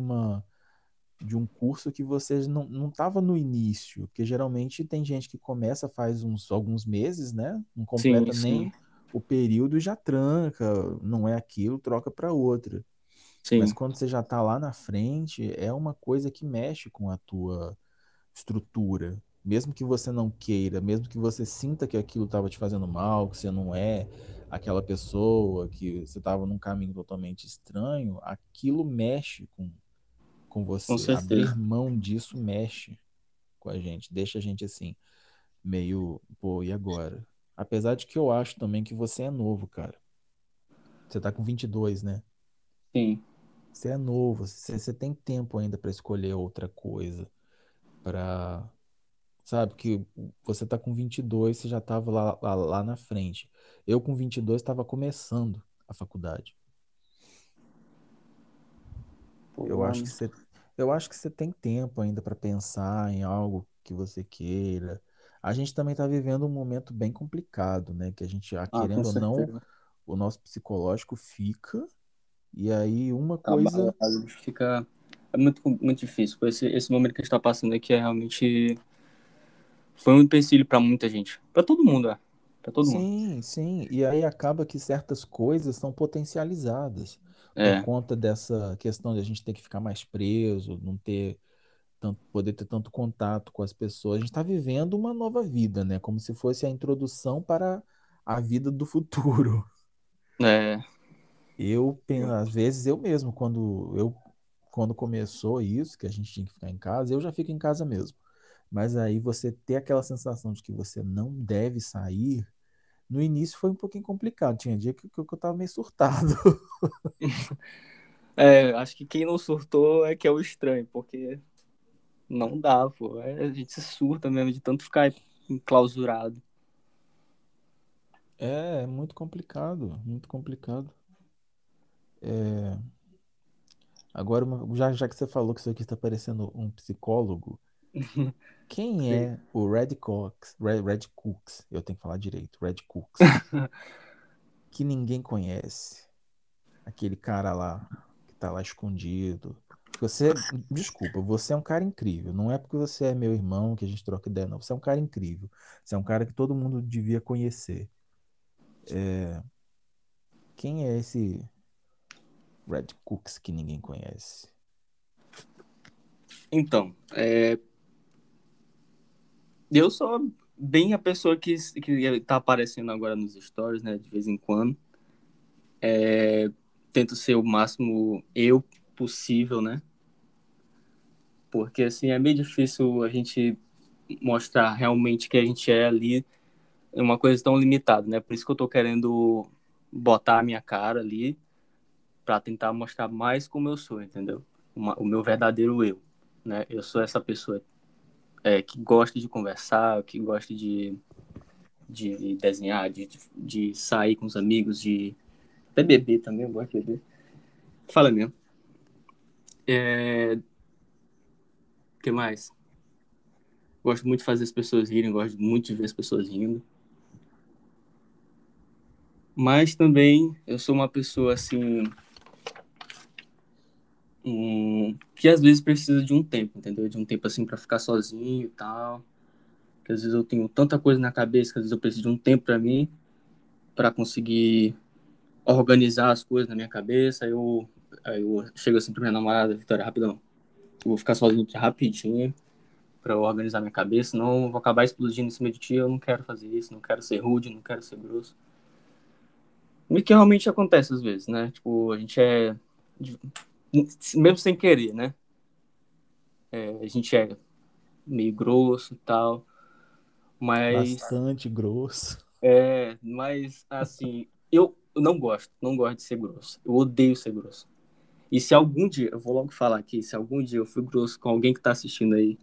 um curso que você não estava no início. Porque geralmente tem gente que começa faz alguns meses, né? Não completa nem o período e já tranca. Não é aquilo, troca para outra. Sim. Mas quando você já tá lá na frente, é uma coisa que mexe com a tua estrutura. Mesmo que você não queira, mesmo que você sinta que aquilo estava te fazendo mal, que você não é aquela pessoa, que você estava num caminho totalmente estranho, aquilo mexe com você. Com certeza. Abrir mão disso mexe com a gente, deixa a gente assim, meio, pô, e agora? Apesar de que eu acho também que você é novo, cara. Você tá com 22, né? Sim. Você é novo, você tem tempo ainda para escolher outra coisa, para... Sabe, que você tá com 22, você já tava lá na frente. Eu com 22 estava começando a faculdade. Pô, eu acho que você tem tempo ainda para pensar em algo que você queira. A gente também tá vivendo um momento bem complicado, né? Que a gente, querendo ou não, o nosso psicológico fica, e aí uma coisa... Fica... É muito, muito difícil. Esse momento que a gente tá passando aqui é realmente... Foi um empecilho para muita gente. Para todo mundo, é. Para todo mundo. Sim, sim. E aí acaba que certas coisas são potencializadas. É. Por conta dessa questão de a gente ter que ficar mais preso, não ter tanto, poder ter tanto contato com as pessoas. A gente está vivendo uma nova vida, né? Como se fosse a introdução para a vida do futuro. É. Eu, às vezes, eu mesmo, quando começou isso, que a gente tinha que ficar em casa, eu já fico em casa mesmo. Mas aí você ter aquela sensação de que você não deve sair, no início foi um pouquinho complicado. Tinha dia que eu tava meio surtado. É, acho que quem não surtou é que é o estranho, porque não dá, pô. A gente se surta mesmo de tanto ficar enclausurado. É muito complicado, muito complicado. É... Agora, já que você falou que isso aqui está parecendo um psicólogo, quem Sim. é o Red Cox? Red Cooks, eu tenho que falar direito, Red Cooks. Que ninguém conhece. Aquele cara lá que tá lá escondido. Você é um cara incrível. Não é porque você é meu irmão que a gente troca ideia, não. Você é um cara incrível. Você é um cara que todo mundo devia conhecer. Quem é esse Red Cooks que ninguém conhece? Então, eu sou bem a pessoa que tá aparecendo agora nos stories, né? De vez em quando. Tento ser o máximo eu possível, né? Porque, assim, é meio difícil a gente mostrar realmente que a gente é ali uma coisa tão limitada, né? Por isso que eu tô querendo botar a minha cara ali pra tentar mostrar mais como eu sou, entendeu? O meu verdadeiro eu, né? Eu sou essa pessoa... que gosta de conversar, que gosta de desenhar, de sair com os amigos, de até beber também, eu gosto de beber. Fala mesmo. O que mais? Gosto muito de fazer as pessoas rirem, gosto muito de ver as pessoas rindo. Mas também eu sou uma pessoa assim... que às vezes precisa de um tempo, entendeu? De um tempo assim pra ficar sozinho e tal. Que às vezes eu tenho tanta coisa na cabeça que às vezes eu preciso de um tempo pra mim, pra conseguir organizar as coisas na minha cabeça. Aí eu chego assim pra minha namorada, Vitória, rapidão. Eu vou ficar sozinho aqui rapidinho pra eu organizar minha cabeça, senão eu vou acabar explodindo em cima de ti. Eu não quero fazer isso, não quero ser rude, não quero ser grosso. E que realmente acontece às vezes, né? Tipo, a gente é... mesmo sem querer, né? A gente é meio grosso e tal, mas... Bastante grosso. Mas, assim, eu não gosto de ser grosso. Eu odeio ser grosso. E se algum dia, eu vou logo falar aqui, se algum dia eu fui grosso com alguém que tá assistindo aí,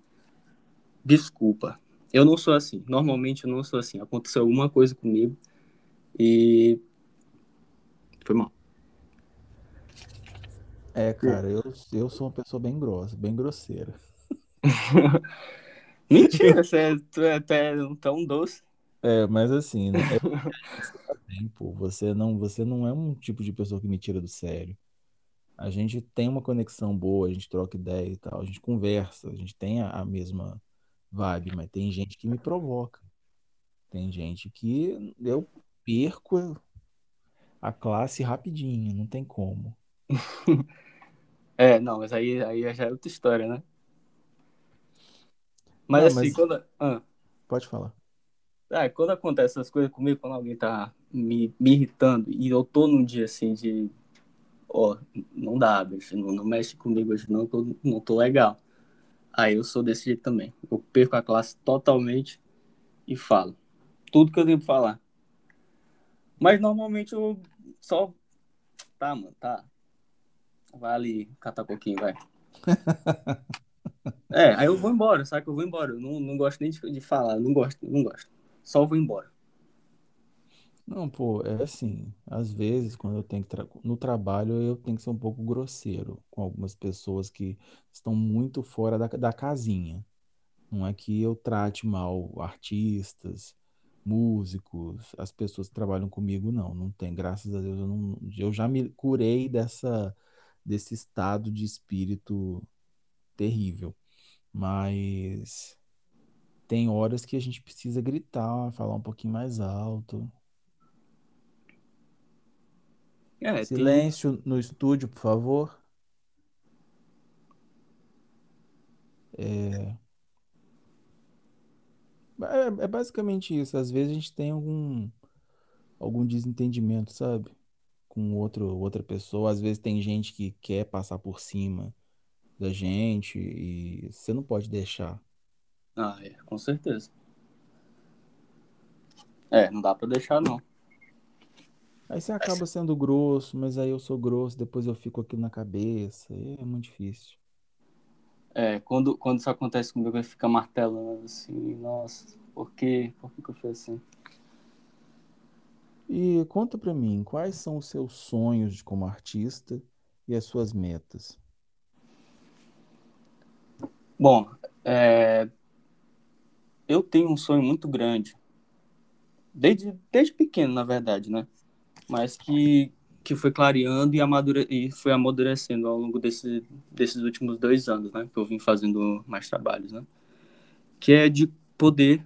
desculpa. Eu não sou assim. Normalmente eu não sou assim. Aconteceu alguma coisa comigo e... Foi mal. Cara, eu sou uma pessoa bem grossa, bem grosseira. Mentira, tu é até tão doce. Mas assim, né? Você não é um tipo de pessoa que me tira do sério. A gente tem uma conexão boa, a gente troca ideia e tal, a gente conversa, a gente tem a mesma vibe, mas tem gente que me provoca. Tem gente que eu perco a classe rapidinho, não tem como. É, não, mas aí já é outra história, né? Mas não, assim, mas... quando... Ah. Pode falar. Ah, quando acontece essas coisas comigo, quando alguém tá me irritando e eu tô num dia assim de... Ó, não dá, bicho, não mexe comigo hoje não, que eu não tô legal. Aí eu sou desse jeito também. Eu perco a classe totalmente e falo tudo que eu tenho pra falar. Mas normalmente eu só... Tá, mano, tá. Vai ali, catar coquinho, vai. É, aí eu vou embora, sabe que eu vou embora. Eu não gosto nem de falar, não gosto. Só vou embora. Não, pô, é assim, às vezes quando eu tenho que no trabalho eu tenho que ser um pouco grosseiro com algumas pessoas que estão muito fora da casinha. Não é que eu trate mal artistas, músicos, as pessoas que trabalham comigo, não tem, graças a Deus, eu já me curei desse estado de espírito terrível, mas tem horas que a gente precisa gritar, falar um pouquinho mais alto. É, silêncio no estúdio, por favor. É basicamente isso. Às vezes a gente tem algum desentendimento, sabe? Com outra pessoa. Às vezes tem gente que quer passar por cima da gente e você não pode deixar. Ah, é, com certeza. É, não dá pra deixar, não. Aí você acaba sendo grosso, mas aí eu sou grosso, depois eu fico aquilo na cabeça. É muito difícil. É, quando isso acontece comigo, eu fico martelando assim, nossa, por que que eu fiz assim? E conta pra mim, quais são os seus sonhos como artista e as suas metas? Bom, eu tenho um sonho muito grande, desde pequeno, na verdade, né? Mas que foi clareando e foi amadurecendo ao longo desses últimos 2 anos, né? Que eu vim fazendo mais trabalhos, né? Que é de poder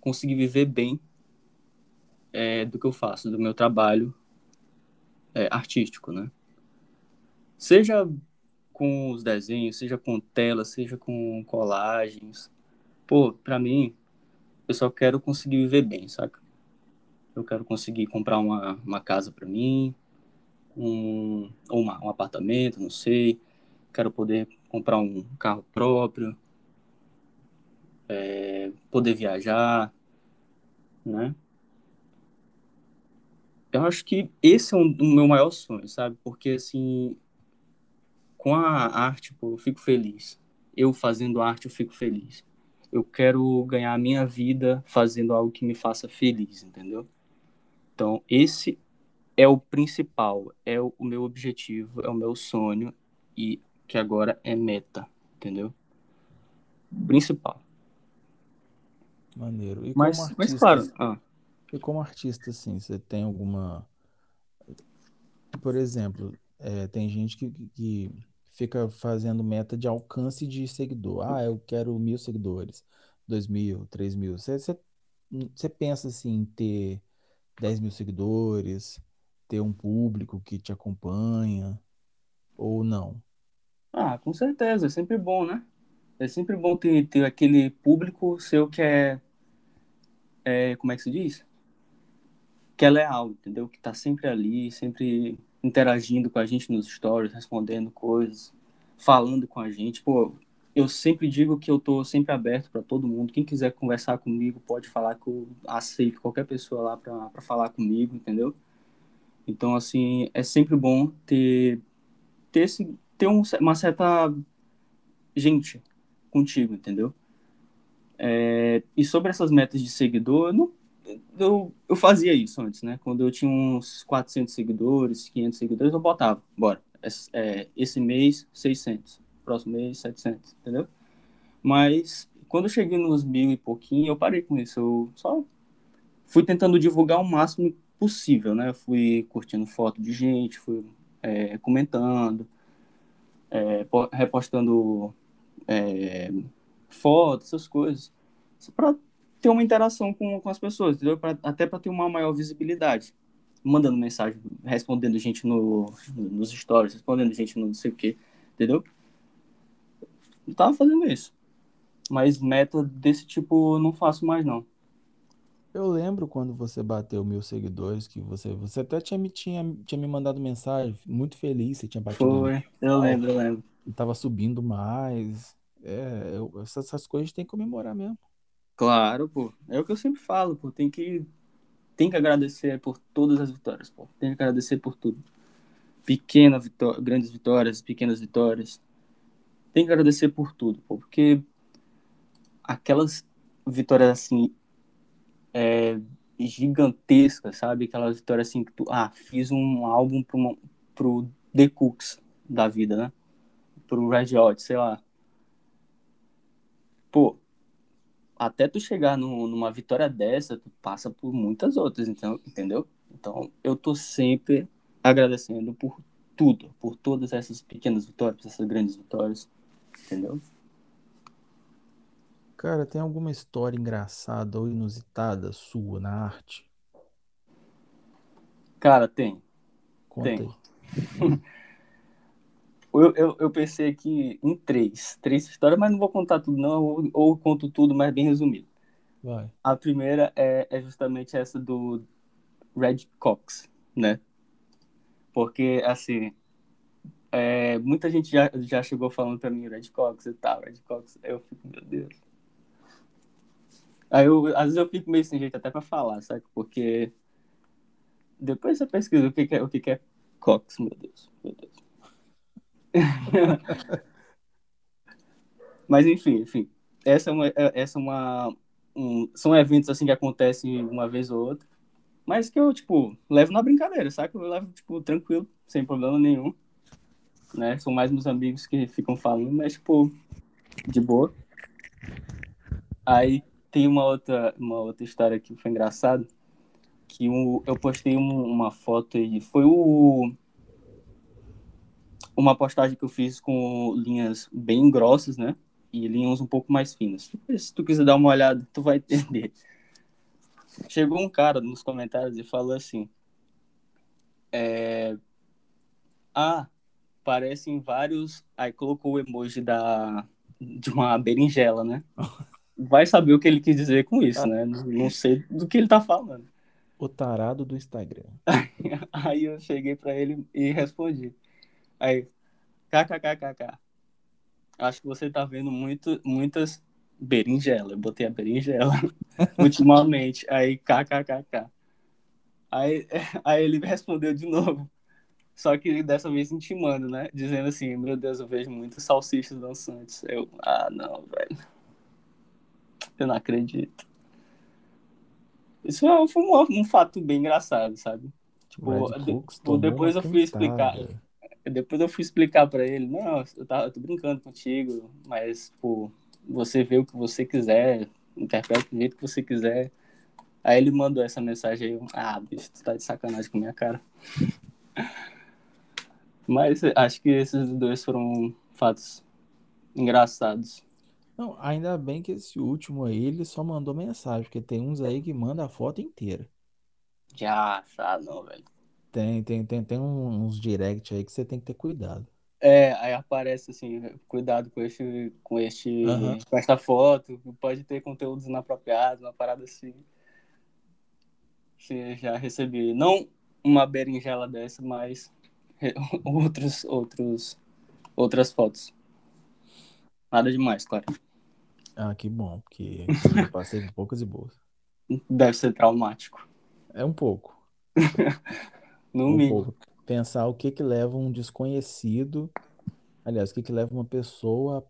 conseguir viver bem do que eu faço, do meu trabalho artístico, né? Seja com os desenhos, seja com tela, seja com colagens. Pô, pra mim, eu só quero conseguir viver bem, saca? Eu quero conseguir comprar uma casa pra mim, ou um apartamento, não sei. Quero poder comprar um carro próprio, poder viajar, né? Eu acho que esse é o meu maior sonho, sabe? Porque, assim... Com a arte, pô, eu fico feliz. Eu fazendo arte, eu fico feliz. Eu quero ganhar a minha vida fazendo algo que me faça feliz, entendeu? Então, esse é o principal, é o meu objetivo, é o meu sonho e que agora é meta, entendeu? Principal. Maneiro. E mas, como artista, mas claro... Ah. E como artista, assim, você tem alguma... Por exemplo... tem gente que fica fazendo meta de alcance de seguidor. Ah, eu quero 1.000 seguidores, 2.000, 3.000. Você pensa assim, em ter 10.000 seguidores, ter um público que te acompanha, ou não? Ah, com certeza, é sempre bom, né? É sempre bom ter aquele público seu que como é que se diz? Que é leal, entendeu? Que tá sempre ali, sempre... interagindo com a gente nos stories, respondendo coisas, falando com a gente. Pô, eu sempre digo que eu tô sempre aberto para todo mundo. Quem quiser conversar comigo pode falar, que eu aceito qualquer pessoa lá para falar comigo, entendeu? Então, assim, é sempre bom ter uma certa gente contigo, entendeu? E sobre essas metas de seguidor, eu fazia isso antes, né? Quando eu tinha uns 400 seguidores, 500 seguidores, eu botava, bora, esse mês 600, próximo mês 700, entendeu? Mas quando eu cheguei nos 1.000 e pouquinho, eu parei com isso, eu só fui tentando divulgar o máximo possível, né? Eu fui curtindo foto de gente, fui comentando, repostando fotos, essas coisas, só pra ter uma interação com as pessoas, entendeu? Até para ter uma maior visibilidade. mandando mensagem, respondendo gente nos stories, respondendo gente no não sei o quê, entendeu? Eu tava fazendo isso. Mas meta desse tipo eu não faço mais, não. Eu lembro quando você bateu 1.000 seguidores, que você até tinha me mandado mensagem, muito feliz, você tinha batido. Foi, eu lembro. E tava subindo mais. É, essas coisas a gente tem que comemorar mesmo. Claro, pô. É o que eu sempre falo, pô. Tem que agradecer por todas as vitórias, pô. Tem que agradecer por tudo. Pequenas vitórias, grandes vitórias, pequenas vitórias. Tem que agradecer por tudo, pô. Porque aquelas vitórias, assim... gigantesca, sabe? Aquela vitória assim que tu... Ah, fiz um álbum pro The Kooks da vida, né? Pro Red Hot, sei lá. Pô, até tu chegar numa vitória dessa, tu passa por muitas outras, então, entendeu? Então, eu tô sempre agradecendo por tudo, por todas essas pequenas vitórias, essas grandes vitórias, entendeu? Cara, tem alguma história engraçada ou inusitada sua na arte? Cara, tem. Conta tem. Aí. eu pensei aqui em três histórias, mas não vou contar tudo não, ou conto tudo, mas bem resumido. Vai. A primeira é justamente essa do Red Cox, né? Porque, assim... muita gente já chegou falando pra mim Red Cox e tal, Red Cox. Eu fico, meu Deus... Aí às vezes eu fico meio sem jeito até pra falar, sabe? Porque depois você pesquisa o que é Cox, meu Deus. Mas enfim. São eventos assim que acontecem uma vez ou outra, mas que eu, tipo, levo na brincadeira, sabe? Eu levo, tipo, tranquilo, sem problema nenhum, né? São mais meus amigos que ficam falando, mas, tipo, de boa. Aí... Tem uma outra história que foi engraçada, que eu postei uma foto aí, foi uma postagem que eu fiz com linhas bem grossas, né, e linhas um pouco mais finas. Se tu quiser dar uma olhada, tu vai entender. Chegou um cara nos comentários e falou assim, parecem vários, aí colocou o emoji de uma berinjela, né? Vai saber o que ele quis dizer com isso, né? Não sei do que ele tá falando. O tarado do Instagram. Aí eu cheguei pra ele e respondi. Aí, kkkk. Acho que você tá vendo muitas berinjela. Eu botei a berinjela ultimamente. Aí, kkkk. Aí ele respondeu de novo. Só que dessa vez intimando, né? Dizendo assim, meu Deus, eu vejo muitas salsichas dançantes. Eu, não, velho. Eu não acredito. Isso foi um fato bem engraçado, sabe? Tipo, depois eu fui explicar. Depois eu fui explicar pra ele. Não, eu tô brincando contigo, mas, pô, você vê o que você quiser, interpreta do jeito que você quiser. Aí ele mandou essa mensagem aí. Bicho, tu tá de sacanagem com a minha cara. Mas acho que esses dois foram fatos engraçados. Não, ainda bem que esse último aí, ele só mandou mensagem, porque tem uns aí que manda a foto inteira. Já, não, velho. Tem uns direct aí que você tem que ter cuidado. É, aí aparece assim, cuidado com esta foto, pode ter conteúdos inapropriados, uma parada assim. Você já recebi, não uma berinjela dessa, mas outras fotos. Nada demais, claro. Que bom, porque eu passei de poucas e boas. Deve ser traumático. É um pouco. No mínimo. Pouco. Pensar o que leva um desconhecido... Aliás, o que leva uma pessoa a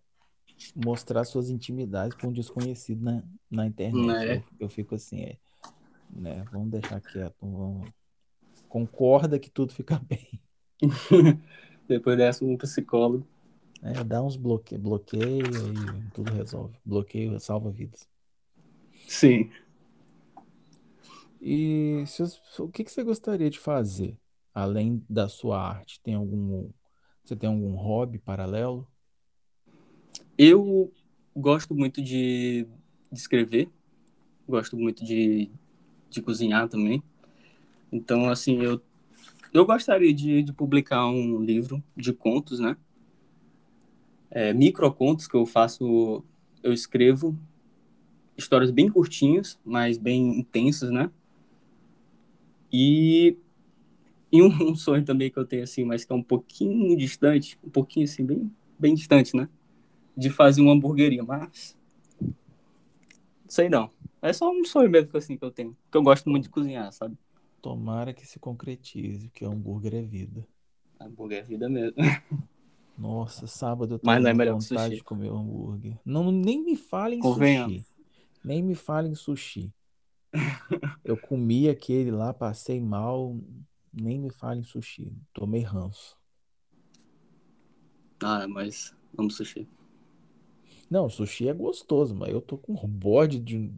mostrar suas intimidades para um desconhecido na internet. É. Eu fico assim, né? Vamos deixar quieto. Concorda que tudo fica bem. Depois dessa, um psicólogo. Dá uns bloqueio e tudo resolve. Bloqueio salva vidas. Sim. E o que você gostaria de fazer, além da sua arte? Você tem algum hobby paralelo? Eu gosto muito de escrever. Gosto muito de cozinhar também. Então, assim, eu gostaria de publicar um livro de contos, né? Microcontos que eu faço, eu escrevo histórias bem curtinhas, mas bem intensas, né? E um sonho também que eu tenho, assim, mas que é um pouquinho distante, um pouquinho, assim, bem distante, né? De fazer uma hamburgueria, mas... não sei não. É só um sonho mesmo, assim, que eu tenho. Porque eu gosto muito de cozinhar, sabe? Tomara que se concretize, porque hambúrguer é vida. Hambúrguer é vida mesmo. Nossa, sábado eu tô com vontade de comer hambúrguer. Não, nem me falem sushi. Nem me falem sushi. Eu comi aquele lá, passei mal... Nem me fale em sushi. Tomei ranço. Ah, mas amo sushi. Não, sushi é gostoso, mas eu tô com bode de...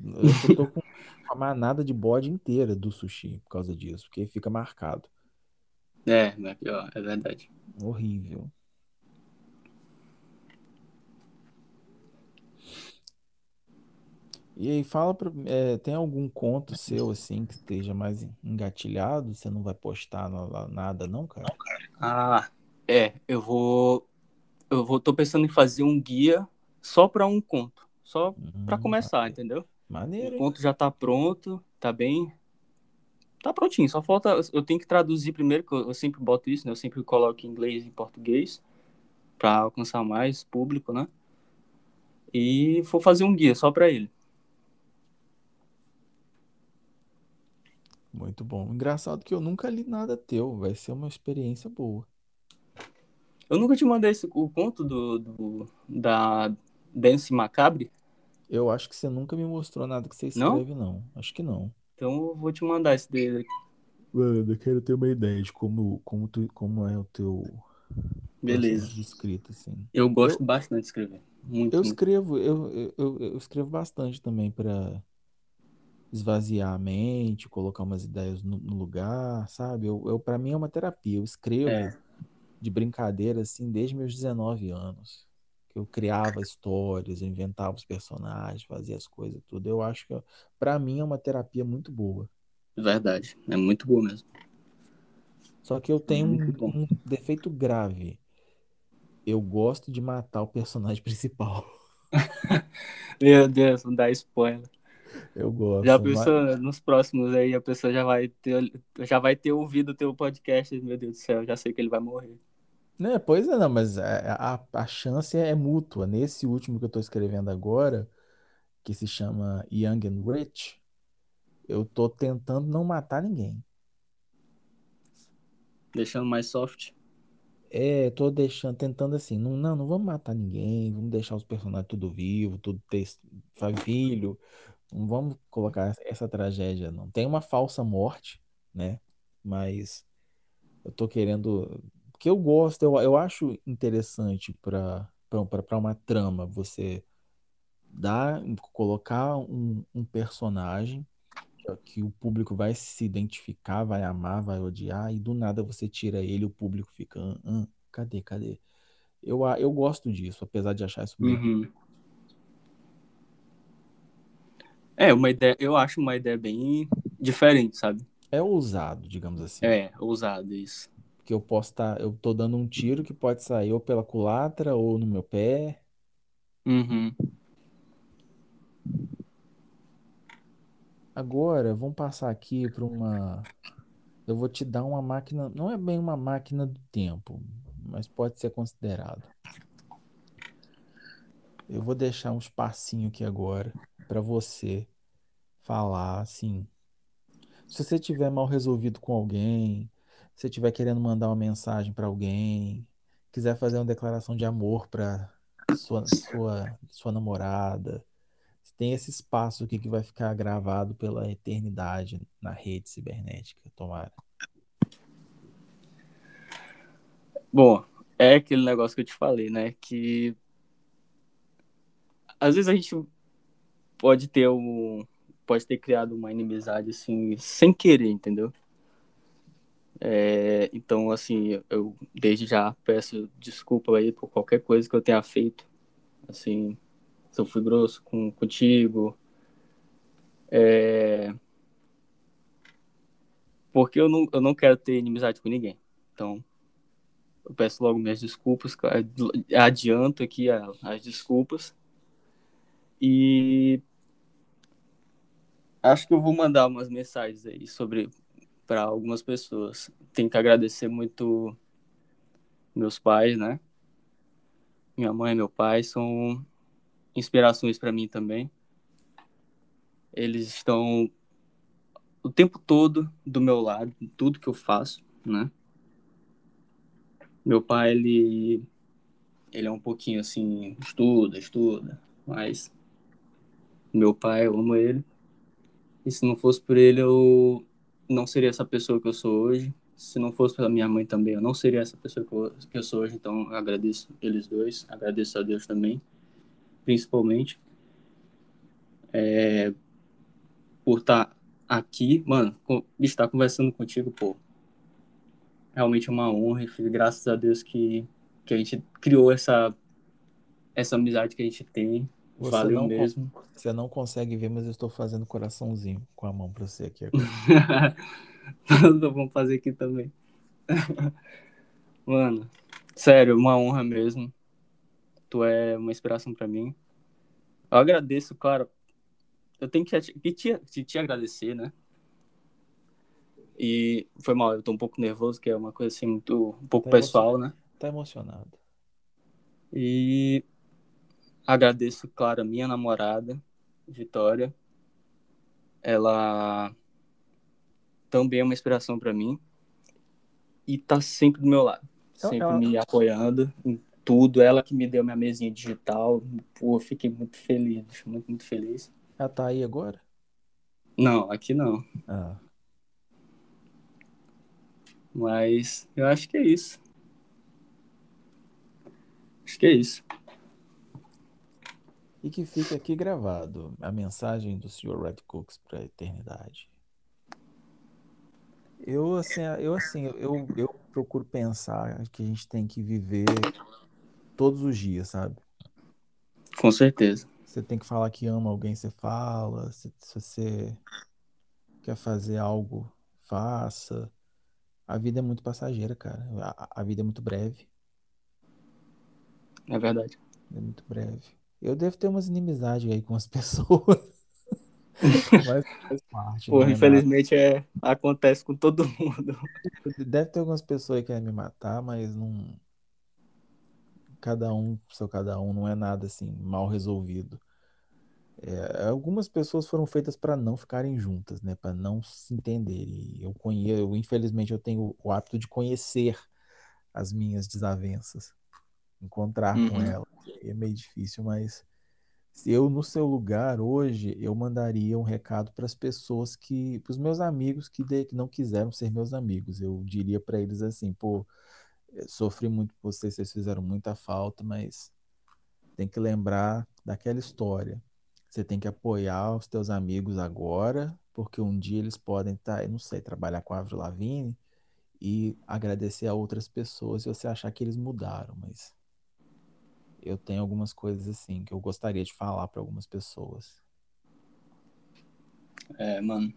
eu tô com uma manada de bode inteira do sushi por causa disso, porque fica marcado. É pior, é verdade. Horrível. E aí, fala, tem algum conto seu, assim, que esteja mais engatilhado? Você não vai postar nada, não, cara? Ah, eu vou, tô pensando em fazer um guia só para um conto. Só para começar, maneiro. Entendeu? Maneiro. O conto já tá pronto, tá bem... Tá prontinho, só falta... Eu tenho que traduzir primeiro, que eu sempre boto isso, né? Eu sempre coloco em inglês e em português para alcançar mais público, né? E vou fazer um guia só para ele. Muito bom. Engraçado que eu nunca li nada teu. Vai ser uma experiência boa. Eu nunca te mandei o conto da Danse Macabre? Eu acho que você nunca me mostrou nada que você escreve, não. Acho que não. Então eu vou te mandar esse dele aqui. Mano, eu quero ter uma ideia de como é o teu... Beleza. De escrita, assim. Eu gosto bastante de escrever. Muito, eu muito. Eu escrevo bastante também para... esvaziar a mente, colocar umas ideias no lugar, sabe? Eu para mim é uma terapia. Eu escrevo de brincadeira, assim, desde meus 19 anos. Eu criava histórias, eu inventava os personagens, fazia as coisas, tudo. Eu acho que, para mim, é uma terapia muito boa. Verdade. É muito boa mesmo. Só que eu tenho um defeito grave. Eu gosto de matar o personagem principal. Meu Deus, não dá spoiler. Eu gosto. Já pensou, mas... nos próximos aí, a pessoa já vai ter ouvido o teu podcast, meu Deus do céu, já sei que ele vai morrer. Né, pois é, não, mas a chance é mútua. Nesse último que eu tô escrevendo agora, que se chama Young and Rich, eu tô tentando não matar ninguém. Deixando mais soft. Tô tentando assim, não vamos matar ninguém, vamos deixar os personagens tudo vivo, tudo filho. Não vamos colocar essa tragédia, não. Tem uma falsa morte, né? Mas eu tô querendo... Porque eu gosto, eu acho interessante para uma trama você colocar um personagem que o público vai se identificar, vai amar, vai odiar, e do nada você tira ele, o público fica... cadê? Eu gosto disso, apesar de achar isso bem... uma ideia, eu acho uma ideia bem diferente, sabe? É ousado, digamos assim. É, ousado, isso. Porque eu tô dando um tiro que pode sair ou pela culatra ou no meu pé. Uhum. Agora, vamos passar aqui para uma... Eu vou te dar uma máquina... Não é bem uma máquina do tempo, mas pode ser considerado. Eu vou deixar um espacinho aqui agora para você falar, assim, se você tiver mal resolvido com alguém, se você tiver querendo mandar uma mensagem para alguém, quiser fazer uma declaração de amor para sua namorada, tem esse espaço aqui que vai ficar gravado pela eternidade na rede cibernética, tomara. Bom, é aquele negócio que eu te falei, né, que às vezes a gente pode ter criado uma inimizade, assim, sem querer, entendeu? Então, assim, eu desde já peço desculpa aí por qualquer coisa que eu tenha feito, assim, se eu fui grosso contigo, Porque eu não quero ter inimizade com ninguém. Então, eu peço logo minhas desculpas, adianto aqui as desculpas. E acho que eu vou mandar umas mensagens aí para algumas pessoas. Tenho que agradecer muito meus pais, né? Minha mãe e meu pai são inspirações para mim também. Eles estão o tempo todo do meu lado, em tudo que eu faço, né? Meu pai, ele é um pouquinho assim, estuda, mas meu pai, eu amo ele. E se não fosse por ele, eu não seria essa pessoa que eu sou hoje. Se não fosse pela minha mãe também, eu não seria essa pessoa que eu sou hoje. Então, eu agradeço eles dois, agradeço a Deus também, principalmente. Por estar aqui, mano, estar conversando contigo, pô, realmente é uma honra, filho. Graças a Deus que a gente criou essa amizade que a gente tem. Você valeu mesmo. Você não consegue ver, mas eu estou fazendo coraçãozinho com a mão para você aqui agora. Vamos fazer aqui também. Mano, sério, uma honra mesmo. Tu é uma inspiração para mim. Eu agradeço, claro. Eu tenho que te agradecer, né? E foi mal, eu tô um pouco nervoso, que é uma coisa assim, um pouco pessoal, né? Tá emocionado. E agradeço, claro, a minha namorada, Vitória. Ela também é uma inspiração pra mim. E tá sempre do meu lado. Sempre me apoiando em tudo. Ela que me deu minha mesinha digital. Pô, eu fiquei muito feliz. Muito, muito feliz. Ela tá aí agora? Não, aqui não. Ah. Mas eu acho que é isso. Acho que é isso. E que fica aqui gravado a mensagem do Sr. Red Cox para a eternidade. Eu procuro pensar que a gente tem que viver todos os dias, sabe? Com certeza. Você tem que falar que ama alguém, você fala. Se você quer fazer algo, faça. A vida é muito passageira, cara. A vida é muito breve. É verdade. É muito breve. Eu devo ter umas inimizades aí com as pessoas. Mas faz parte. Porra, infelizmente acontece com todo mundo. Deve ter algumas pessoas que querem me matar, mas não. Cada um não é nada assim, mal resolvido. Algumas pessoas foram feitas para não ficarem juntas, né? Para não se entenderem. Infelizmente, eu tenho o hábito de conhecer as minhas desavenças. Encontrar com ela é meio difícil, mas se eu no seu lugar hoje, eu mandaria um recado para as pessoas para os meus amigos que não quiseram ser meus amigos. Eu diria para eles assim, pô, sofri muito por vocês, vocês fizeram muita falta, mas tem que lembrar daquela história. Você tem que apoiar os teus amigos agora, porque um dia eles podem estar, eu não sei, trabalhar com a Avril Lavigne e agradecer a outras pessoas e você achar que eles mudaram, mas eu tenho algumas coisas assim que eu gostaria de falar para algumas pessoas. Mano.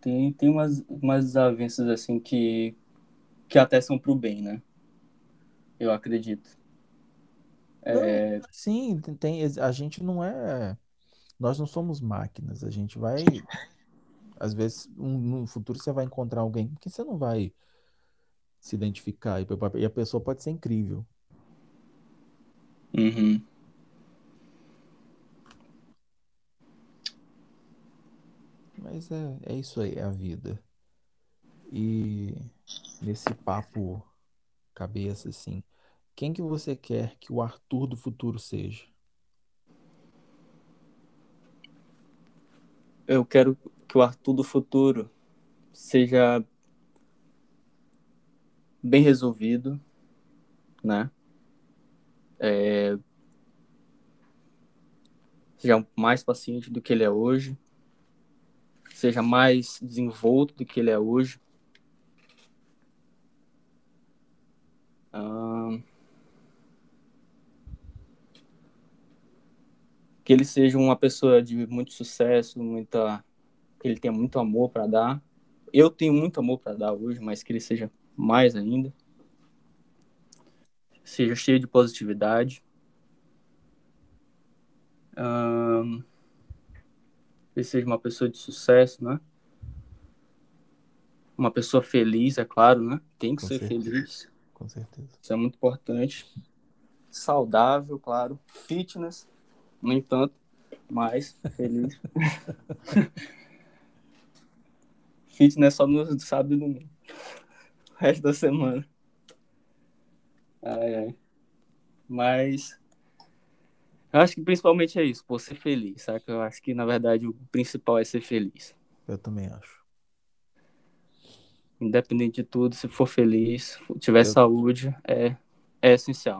Tem umas desavenças assim que até são pro bem, né? Eu acredito. Sim, a gente não é. Nós não somos máquinas. A gente vai. Às vezes, no futuro você vai encontrar alguém que você não vai se identificar, e a pessoa pode ser incrível. Uhum. Mas é isso aí, é a vida. E nesse papo cabeça, assim, quem que você quer que o Arthur do futuro seja? Eu quero que o Arthur do futuro seja bem resolvido, né? Seja mais paciente do que ele é hoje, seja mais desenvolto do que ele é hoje. Que ele seja uma pessoa de muito sucesso, muita que ele tenha muito amor para dar. Eu tenho muito amor para dar hoje, mas que ele seja mais ainda. Seja cheio de positividade. Ele seja uma pessoa de sucesso, né? Uma pessoa feliz, é claro, né? Tem que ser feliz. Com certeza. Isso é muito importante. Saudável, claro. Fitness, no entanto, mas feliz. Fitness só no sábado e domingo. O resto da semana. Ai, ai. Mas eu acho que principalmente é isso, pô, ser feliz, saca? Eu acho que, na verdade, o principal é ser feliz. Eu também acho. Independente de tudo, se for feliz, tiver saúde, é essencial.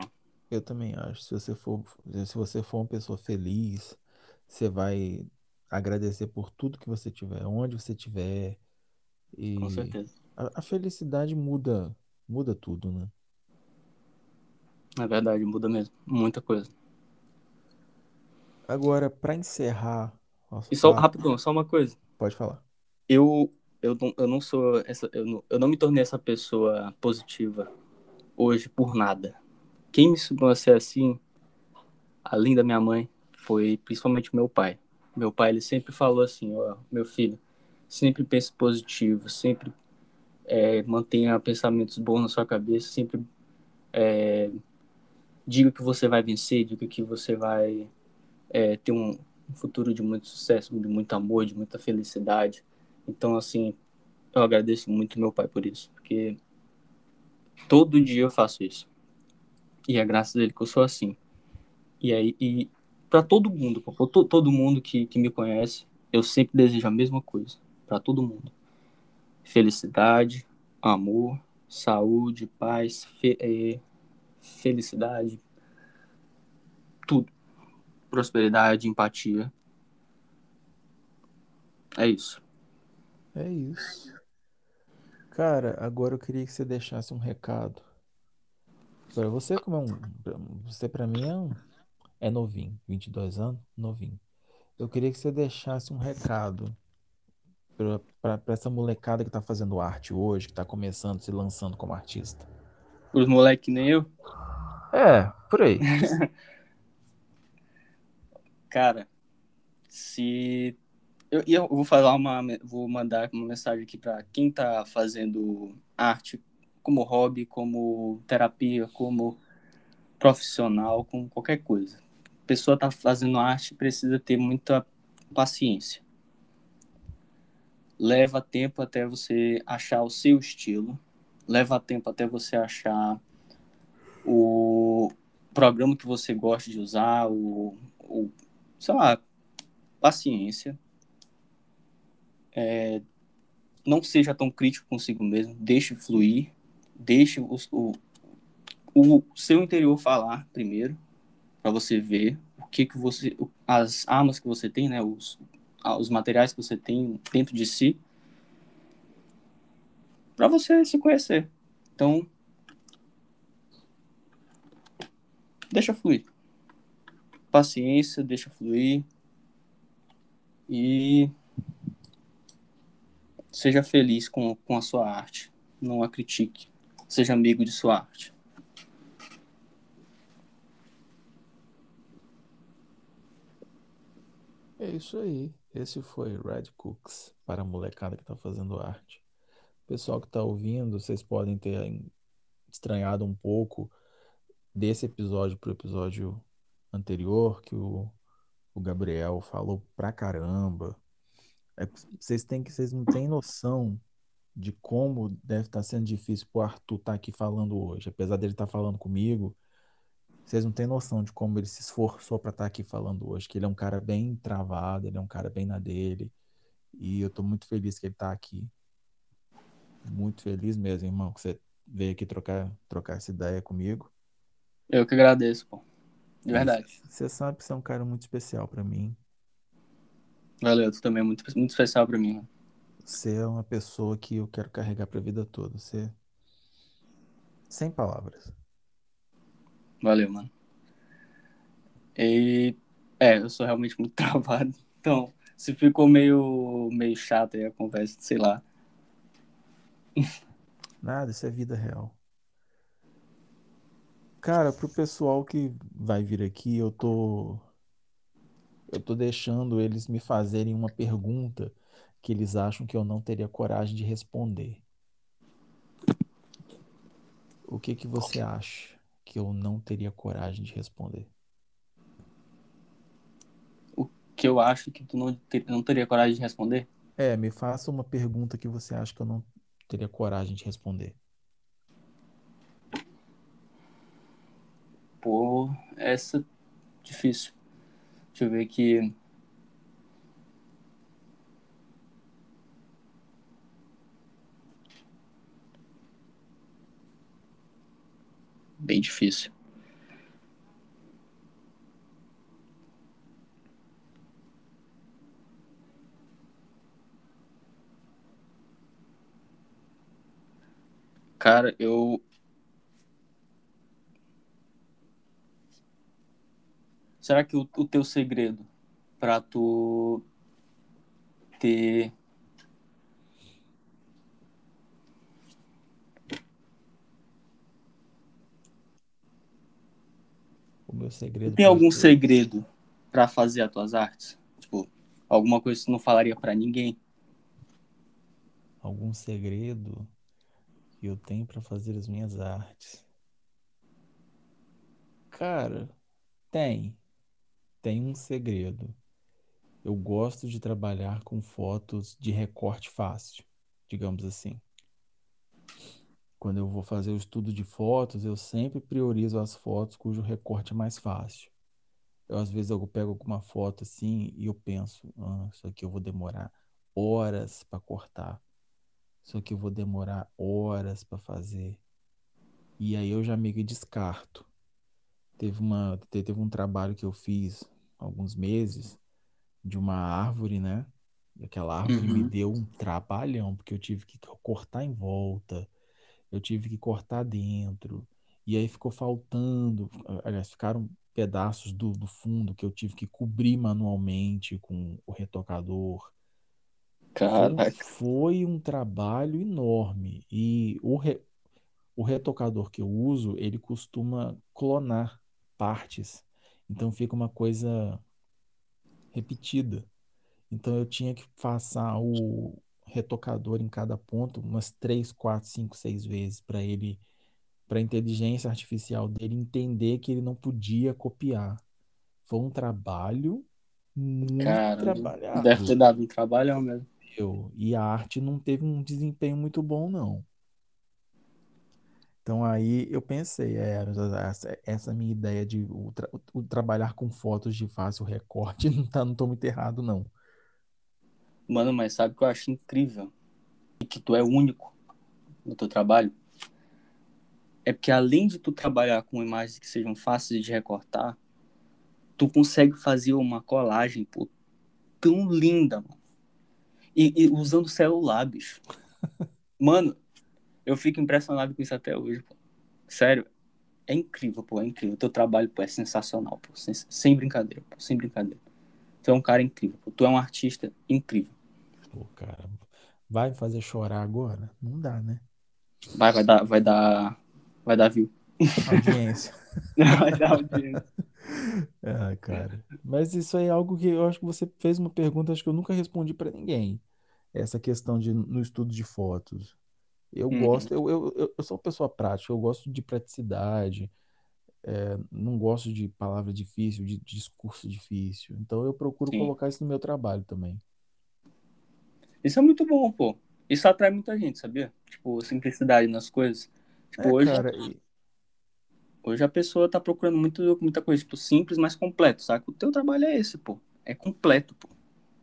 Eu também acho. Se você for uma pessoa feliz, você vai agradecer por tudo que você tiver, onde você tiver. E com certeza. A felicidade muda tudo, né? Na verdade, muda mesmo. Muita coisa. Agora, pra encerrar... E só rapidão, só uma coisa. Pode falar. Eu não me tornei essa pessoa positiva hoje por nada. Quem me ensinou a ser assim, além da minha mãe, foi principalmente meu pai. Meu pai, ele sempre falou assim, ó, meu filho, sempre pense positivo, sempre mantenha pensamentos bons na sua cabeça, sempre diga que você vai vencer, diga que você vai ter um futuro de muito sucesso, de muito amor, de muita felicidade. Então, assim, eu agradeço muito meu pai por isso, porque todo dia eu faço isso. E é graças a ele que eu sou assim. E aí, e pra todo mundo, pra todo mundo que me conhece, eu sempre desejo a mesma coisa, pra todo mundo. Felicidade, amor, saúde, paz, felicidade, tudo. Prosperidade, empatia. É isso. É isso. Cara, agora eu queria que você deixasse um recado. Pra você, como é você pra mim é novinho, 22 anos, novinho. Eu queria que você deixasse um recado pra essa molecada que tá fazendo arte hoje, que tá começando, se lançando como artista. Os moleques nem eu? É, por aí. Cara, se... Eu vou mandar uma mensagem aqui para quem tá fazendo arte como hobby, como terapia, como profissional, como qualquer coisa. A pessoa tá fazendo arte, precisa ter muita paciência. Leva tempo até você achar o seu estilo. Leva tempo até você achar o programa que você gosta de usar, o sei lá, paciência. Não seja tão crítico consigo mesmo, deixe fluir, deixe o seu interior falar primeiro, para você ver o que você, as armas que você tem, né, os materiais que você tem dentro de si, para você se conhecer. Então, deixa fluir, paciência, deixa fluir e seja feliz com a sua arte. Não a critique. Seja amigo de sua arte. É isso aí. Esse foi Red Cox para a molecada que está fazendo arte. Pessoal que está ouvindo, vocês podem ter estranhado um pouco desse episódio para o episódio anterior, que o Gabriel falou pra caramba. Vocês não têm noção de como deve estar sendo difícil pro Arthur estar aqui falando hoje. Apesar dele estar falando comigo, vocês não têm noção de como ele se esforçou para estar aqui falando hoje, que ele é um cara bem travado, ele é um cara bem na dele, e eu tô muito feliz que ele tá aqui. Muito feliz mesmo, irmão, que você veio aqui trocar essa ideia comigo. Eu que agradeço, pô. De verdade. Você sabe que você é um cara muito especial para mim. Valeu, tu também é muito, muito especial pra mim. Você é uma pessoa que eu quero carregar pra vida toda. Você... Sem palavras. Valeu, mano. Eu sou realmente muito travado. Então, se ficou meio chato aí a conversa, sei lá. Nada, isso é vida real. Cara, pro pessoal que vai vir aqui, eu tô deixando eles me fazerem uma pergunta que eles acham que eu não teria coragem de responder. O que você acha que eu não teria coragem de responder? O que eu acho que tu não teria coragem de responder? É, me faça uma pergunta que você acha que eu não teria coragem de responder. Pô, essa é difícil. Deixa eu ver aqui. Bem difícil. Cara, eu... Será que o teu segredo pra tu ter... Meu segredo. Tem algum segredo pra fazer as tuas artes? Tipo, alguma coisa que tu não falaria pra ninguém? Algum segredo que eu tenho pra fazer as minhas artes? Cara, tem um segredo. Eu gosto de trabalhar com fotos de recorte fácil, digamos assim. Quando eu vou fazer o estudo de fotos, eu sempre priorizo as fotos cujo recorte é mais fácil. Às vezes eu pego alguma foto assim e eu penso, isso aqui eu vou demorar horas para cortar. Isso aqui eu vou demorar horas para fazer. E aí eu já meio que descarto. Teve um trabalho que eu fiz há alguns meses de uma árvore, né? E aquela árvore me deu um trabalhão, porque eu tive que cortar em volta. Eu tive que cortar dentro, e aí ficou faltando, aliás, ficaram pedaços do fundo que eu tive que cobrir manualmente com o retocador. Caraca. Foi um trabalho enorme, e o retocador que eu uso, ele costuma clonar partes, então fica uma coisa repetida. Então eu tinha que passar o retocador em cada ponto umas 3, 4, 5, 6 vezes para a inteligência artificial dele entender que ele não podia copiar. Foi um trabalho muito trabalhado. Deve ter dado um trabalhão mesmo. E a arte não teve um desempenho muito bom, não. Então aí eu pensei, essa minha ideia de trabalhar com fotos de fácil recorte, não estou muito errado, não. Mano, mas sabe o que eu acho incrível? E que tu é único no teu trabalho? É porque além de tu trabalhar com imagens que sejam fáceis de recortar, tu consegue fazer uma colagem, pô, tão linda, mano. E usando celular, bicho. Mano, eu fico impressionado com isso até hoje, pô. Sério, é incrível, pô, é incrível. O teu trabalho, pô, é sensacional, pô. Sem brincadeira, pô, sem brincadeira. Tu é um cara incrível, pô. Tu é um artista incrível. Pô, cara, vai me fazer chorar agora? Não dá, né? Vai dar view. Audiência. Vai dar audiência. Ah, cara. Mas isso aí é algo que eu acho que você fez uma pergunta, acho que eu nunca respondi pra ninguém. Essa questão de no estudo de fotos. Eu gosto, eu sou uma pessoa prática, eu gosto de praticidade. Não gosto de palavra difícil, de discurso difícil. Então eu procuro colocar isso no meu trabalho também. Isso é muito bom, pô. Isso atrai muita gente, sabia? Tipo, simplicidade nas coisas. Tipo, hoje a pessoa tá procurando muita coisa, tipo, simples, mas completo, sabe? O teu trabalho é esse, pô. É completo, pô.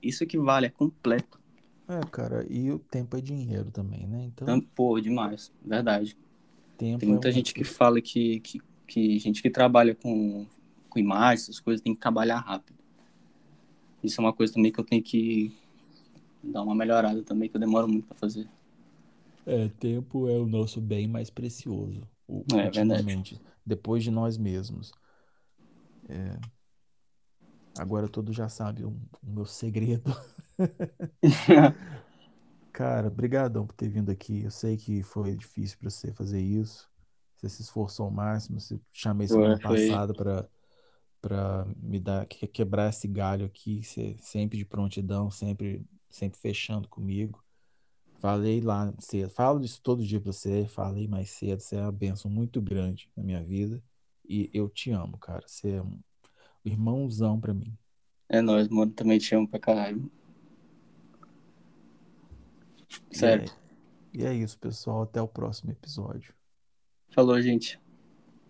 Isso que vale, é completo. É, cara, e o tempo é dinheiro também, né? Então, pô, demais. Verdade. Tem muita gente que fala que gente que trabalha com imagens, essas coisas, tem que trabalhar rápido. Isso é uma coisa também que eu tenho que dar uma melhorada também, que eu demoro muito para fazer. Tempo é o nosso bem mais precioso. Ultimamente, verdade. Depois de nós mesmos. Agora todos já sabem o meu segredo. Cara, brigadão por ter vindo aqui. Eu sei que foi difícil para você fazer isso. Você se esforçou ao máximo. Você chamei semana passada para me dar, quebrar esse galho aqui. Você sempre de prontidão, sempre fechando comigo. Falei lá cedo. Falo disso todo dia para você. Falei mais cedo. Você é uma bênção muito grande na minha vida. E eu te amo, cara. Você é um irmãozão pra mim. É nóis, mano. Também te amo pra caralho. Certo. E é isso, pessoal. Até o próximo episódio. Falou, gente.